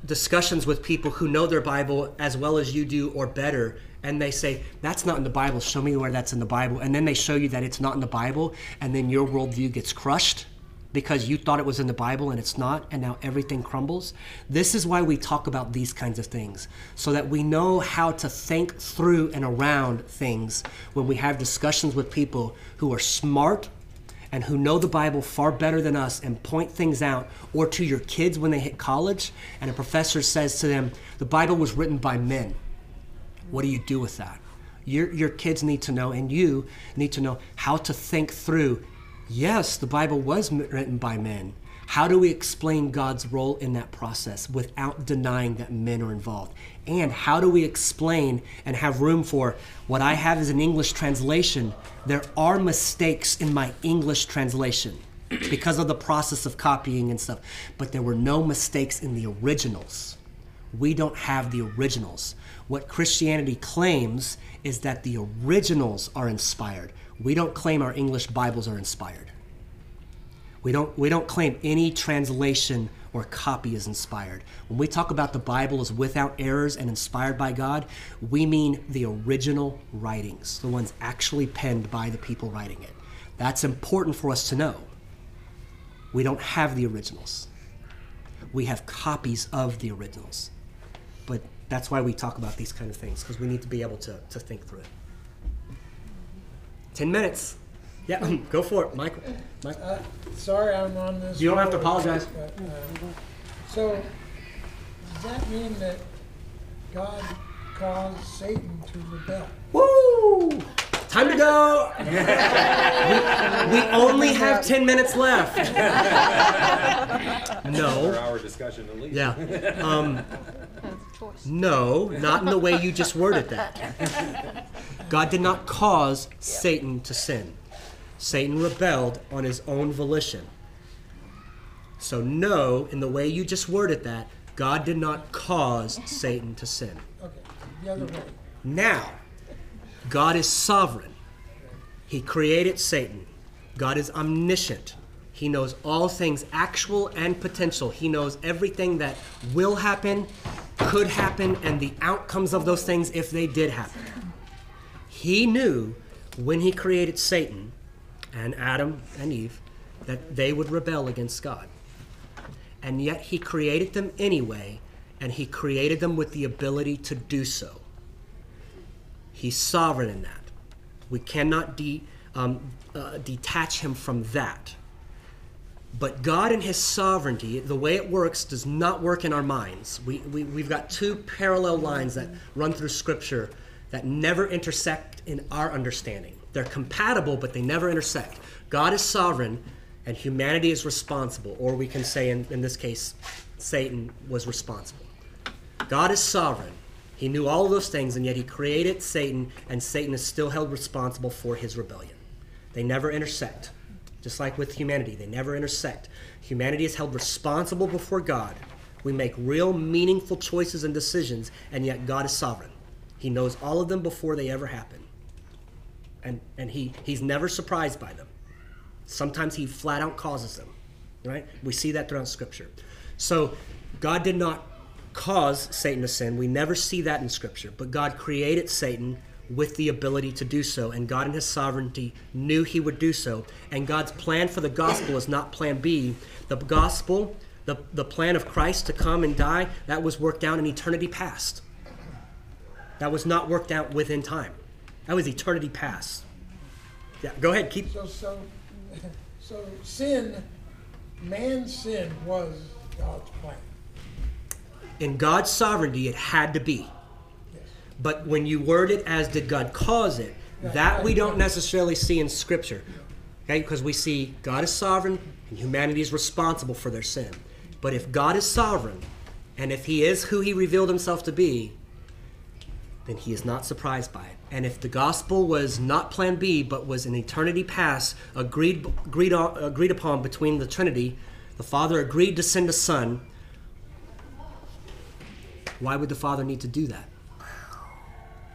discussions with people who know their Bible as well as you do or better, and they say, that's not in the Bible, show me where that's in the Bible, and then they show you that it's not in the Bible, and then your worldview gets crushed, because you thought it was in the Bible and it's not, and now everything crumbles. This is why we talk about these kinds of things, so that we know how to think through and around things when we have discussions with people who are smart and who know the Bible far better than us and point things out, or to your kids when they hit college and a professor says to them, the Bible was written by men. What do you do with that? Your, your kids need to know, and you need to know how to think through, yes, the Bible was written by men. How do we explain God's role in that process without denying that men are involved? And how do we explain and have room for what I have is an English translation? There are mistakes in my English translation because of the process of copying and stuff, but there were no mistakes in the originals. We don't have the originals. What Christianity claims is that the originals are inspired. We don't claim our English Bibles are inspired. We don't, we don't claim any translation or copy is inspired. When we talk about the Bible as without errors and inspired by God, we mean the original writings, the ones actually penned by the people writing it. That's important for us to know. We don't have the originals. We have copies of the originals. But that's why we talk about these kind of things, because we need to be able to, to think through it. Ten minutes. Yeah, go for it, Michael. Michael. Uh, sorry, I'm on this. You don't have to apologize. But, uh, so, does that mean that God caused Satan to rebel? Woo! Time to go! we, we only have ten minutes left. No. Four-hour discussion at least. Yeah. Um, no, not in the way you just worded that. God did not cause yep. Satan to sin. Satan rebelled on his own volition. So no, in the way you just worded that, God did not cause Satan to sin. Okay, the other way. Now, God is sovereign. He created Satan. God is omniscient. He knows all things actual and potential. He knows everything that will happen, could happen, and the outcomes of those things if they did happen. He knew when he created Satan and Adam and Eve, that they would rebel against God. And yet he created them anyway, and he created them with the ability to do so. He's sovereign in that. We cannot de, um, uh, detach him from that. But God in his sovereignty, the way it works, does not work in our minds. We, we, we've got two parallel lines that run through Scripture that never intersect in our understanding. They're compatible, but they never intersect. God is sovereign, and humanity is responsible. Or we can say, in, in this case, Satan was responsible. God is sovereign. He knew all of those things, and yet he created Satan, and Satan is still held responsible for his rebellion. They never intersect. Just like with humanity, they never intersect. Humanity is held responsible before God. We make real, meaningful choices and decisions, and yet God is sovereign. He knows all of them before they ever happen. And and he, he's never surprised by them. Sometimes he flat out causes them, right? We see that throughout Scripture. So God did not cause Satan to sin. We never see that in Scripture. But God created Satan with the ability to do so. And God in his sovereignty knew he would do so. And God's plan for the gospel is not plan B. The gospel, the, the plan of Christ to come and die, that was worked out in eternity past. That was not worked out within time. That was eternity past. Yeah, go ahead. Keep. So, so, so sin, man's sin was God's plan. In God's sovereignty, it had to be. Yes. But when you word it as did God cause it, yeah, that we don't necessarily see in Scripture. Okay? Because we see God is sovereign and humanity is responsible for their sin. But if God is sovereign and if he is who he revealed himself to be, then he is not surprised by it. And if the gospel was not plan B, but was an eternity past, agreed, agreed, agreed upon between the Trinity, the Father agreed to send a Son, why would the Father need to do that?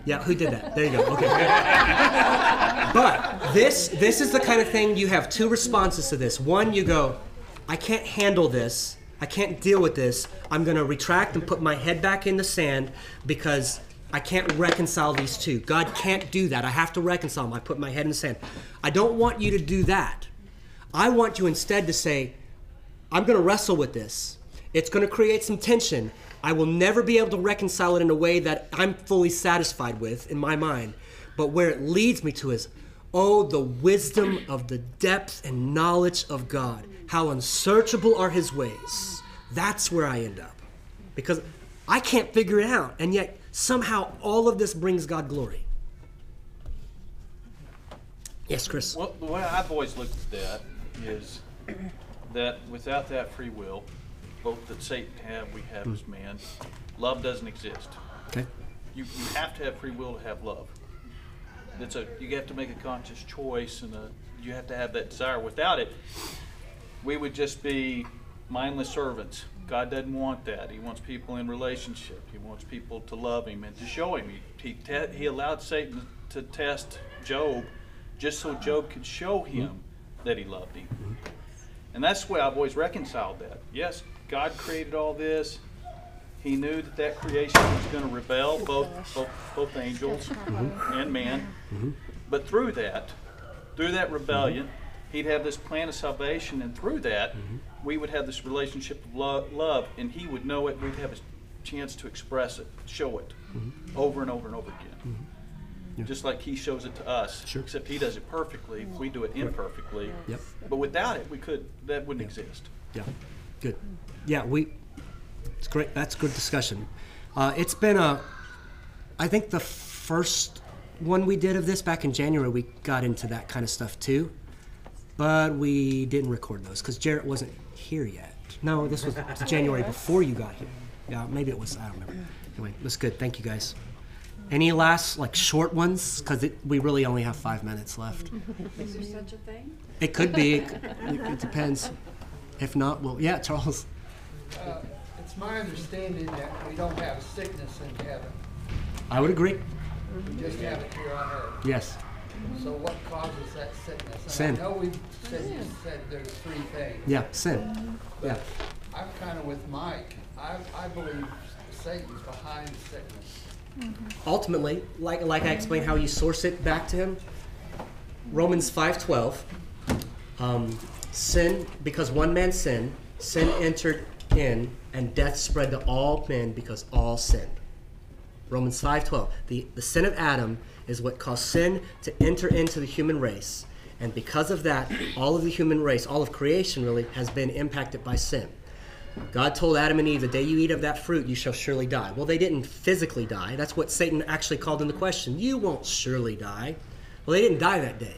Yeah, who did that? There you go, okay. But this, this is the kind of thing, you have two responses to this. One, you go, I can't handle this. I can't deal with this. I'm gonna retract and put my head back in the sand because I can't reconcile these two. God can't do that. I have to reconcile them. I put my head in the sand. I don't want you to do that. I want you instead to say, I'm going to wrestle with this. It's going to create some tension. I will never be able to reconcile it in a way that I'm fully satisfied with in my mind. But where it leads me to is, oh, the wisdom of the depth and knowledge of God. How unsearchable are his ways. That's where I end up. Because I can't figure it out. And yet, somehow, all of this brings God glory. Yes, Chris? Well, the way I've always looked at that is that without that free will, both that Satan have, we have mm. as man, love doesn't exist. Okay. You, you have to have free will to have love. It's a, you have to make a conscious choice, and a, you have to have that desire. Without it, we would just be mindless servants. God doesn't want that. He wants people in relationship. He wants people to love him and to show him. He, he, te- he allowed Satan to test Job just so Job could show him that he loved him. And that's the way I've always reconciled that. Yes, God created all this. He knew that that creation was going to rebel, both both, both angels mm-hmm. and man. Mm-hmm. But through that, through that rebellion, mm-hmm. he'd have this plan of salvation, and through that, mm-hmm. we would have this relationship of love, love, and he would know it. We'd have a chance to express it, show it, mm-hmm. over and over and over again. Mm-hmm. Yeah. Just like he shows it to us, sure. except he does it perfectly. We do it imperfectly. Right. Yep. But without it, we could that wouldn't yeah. exist. Yeah, good. Yeah, we... It's great. That's good discussion. Uh, it's been a, I think the first one we did of this back in January, we got into that kind of stuff too, but we didn't record those because Jarrett wasn't here yet. No, this was January before you got here. Yeah, maybe it was. I don't remember. Anyway, it was good. Thank you guys. Any last like short ones? Because we really only have five minutes left. Is there such a thing? It could be. It, it depends. If not, well, yeah, Charles. Uh, It's my understanding that we don't have sickness in heaven. I would agree. We just have it here on earth. Yes. So what causes that sickness? And sin. I know we've said, said there's three things. Yeah, sin. But yeah. I'm kind of with Mike. I, I believe Satan's behind sickness. Mm-hmm. Ultimately, like like I explained how you source it back to him, Romans five twelve, um, sin, because one man sinned, sin entered in, and death spread to all men because all sinned. Romans five twelve. The, the sin of Adam is what caused sin to enter into the human race. And because of that, all of the human race, all of creation really, has been impacted by sin. God told Adam and Eve, the day you eat of that fruit, you shall surely die. Well, they didn't physically die. That's what Satan actually called into question. You won't surely die. Well, they didn't die that day.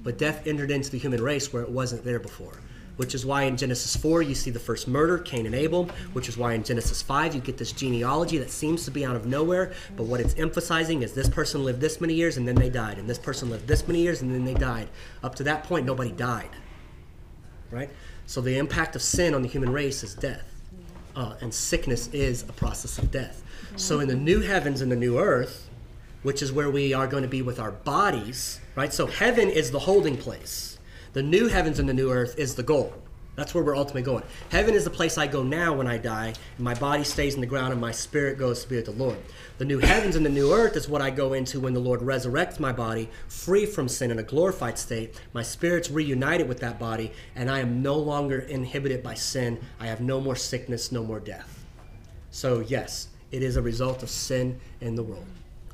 But death entered into the human race where it wasn't there before. Which is why in Genesis four you see the first murder, Cain and Abel, which is why in Genesis five you get this genealogy that seems to be out of nowhere, but what it's emphasizing is this person lived this many years and then they died, and this person lived this many years and then they died. Up to that point, nobody died, right? So the impact of sin on the human race is death, uh, and sickness is a process of death. So in the new heavens and the new earth, which is where we are going to be with our bodies, right? So heaven is the holding place. The new heavens and the new earth is the goal. That's where we're ultimately going. Heaven is the place I go now when I die, and my body stays in the ground and my spirit goes to be with the Lord. The new heavens and the new earth is what I go into when the Lord resurrects my body, free from sin in a glorified state. My spirit's reunited with that body, and I am no longer inhibited by sin. I have no more sickness, no more death. So yes, it is a result of sin in the world.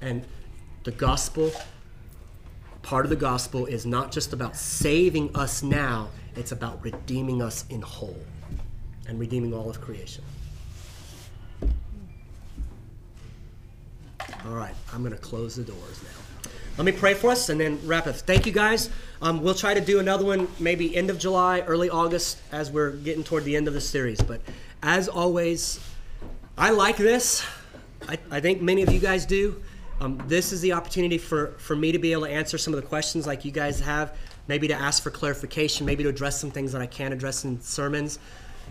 And the gospel... Part of the gospel is not just about saving us now, it's about redeeming us in whole and redeeming all of creation. All right, I'm going to close the doors now. Let me pray for us and then wrap up. Thank you guys. Um, we'll try to do another one maybe end of July, early August as we're getting toward the end of the series. But as always, I like this. I, I think many of you guys do. Um, this is the opportunity for, for me to be able to answer some of the questions like you guys have, maybe to ask for clarification, maybe to address some things that I can't address in sermons,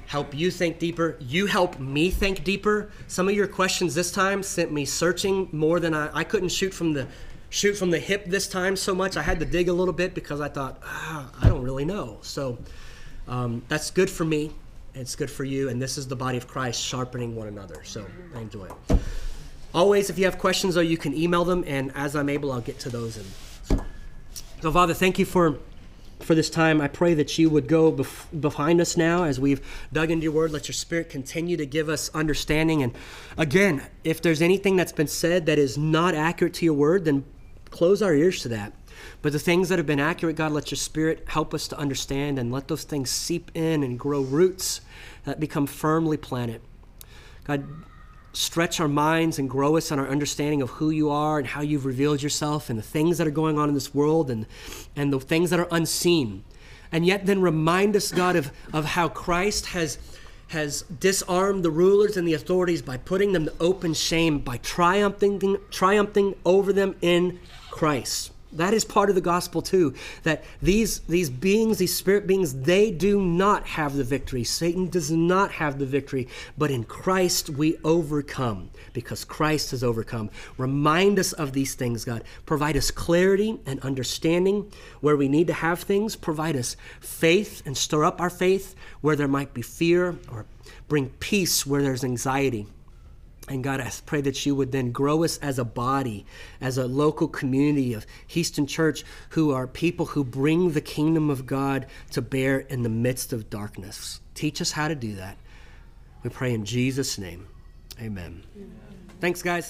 help you think deeper. You help me think deeper. Some of your questions this time sent me searching more than I, I couldn't shoot from the shoot from the hip this time so much. I had to dig a little bit because I thought, ah, I don't really know. So um, that's good for me, and it's good for you, and this is the body of Christ sharpening one another. So I enjoy it. Always, if you have questions, though, you can email them, and as I'm able, I'll get to those. And so, Father, thank you for for this time. I pray that you would go bef- behind us now as we've dug into your word. Let your spirit continue to give us understanding. And again, if there's anything that's been said that is not accurate to your word, then close our ears to that. But the things that have been accurate, God, let your spirit help us to understand, and let those things seep in and grow roots that become firmly planted. God, stretch our minds and grow us on our understanding of who you are and how you've revealed yourself, and the things that are going on in this world, and, and the things that are unseen. And yet then remind us, God, of, of how Christ has, has disarmed the rulers and the authorities by putting them to open shame, by triumphing, triumphing over them in Christ. That is part of the gospel too, that these, these beings, these spirit beings, they do not have the victory. Satan does not have the victory, but in Christ we overcome, because Christ has overcome. Remind us of these things, God. Provide us clarity and understanding where we need to have things. Provide us faith and stir up our faith where there might be fear, or bring peace where there's anxiety. And God, I pray that you would then grow us as a body, as a local community of Houston Church, who are people who bring the kingdom of God to bear in the midst of darkness. Teach us how to do that. We pray in Jesus' name. Amen. Amen. Thanks, guys.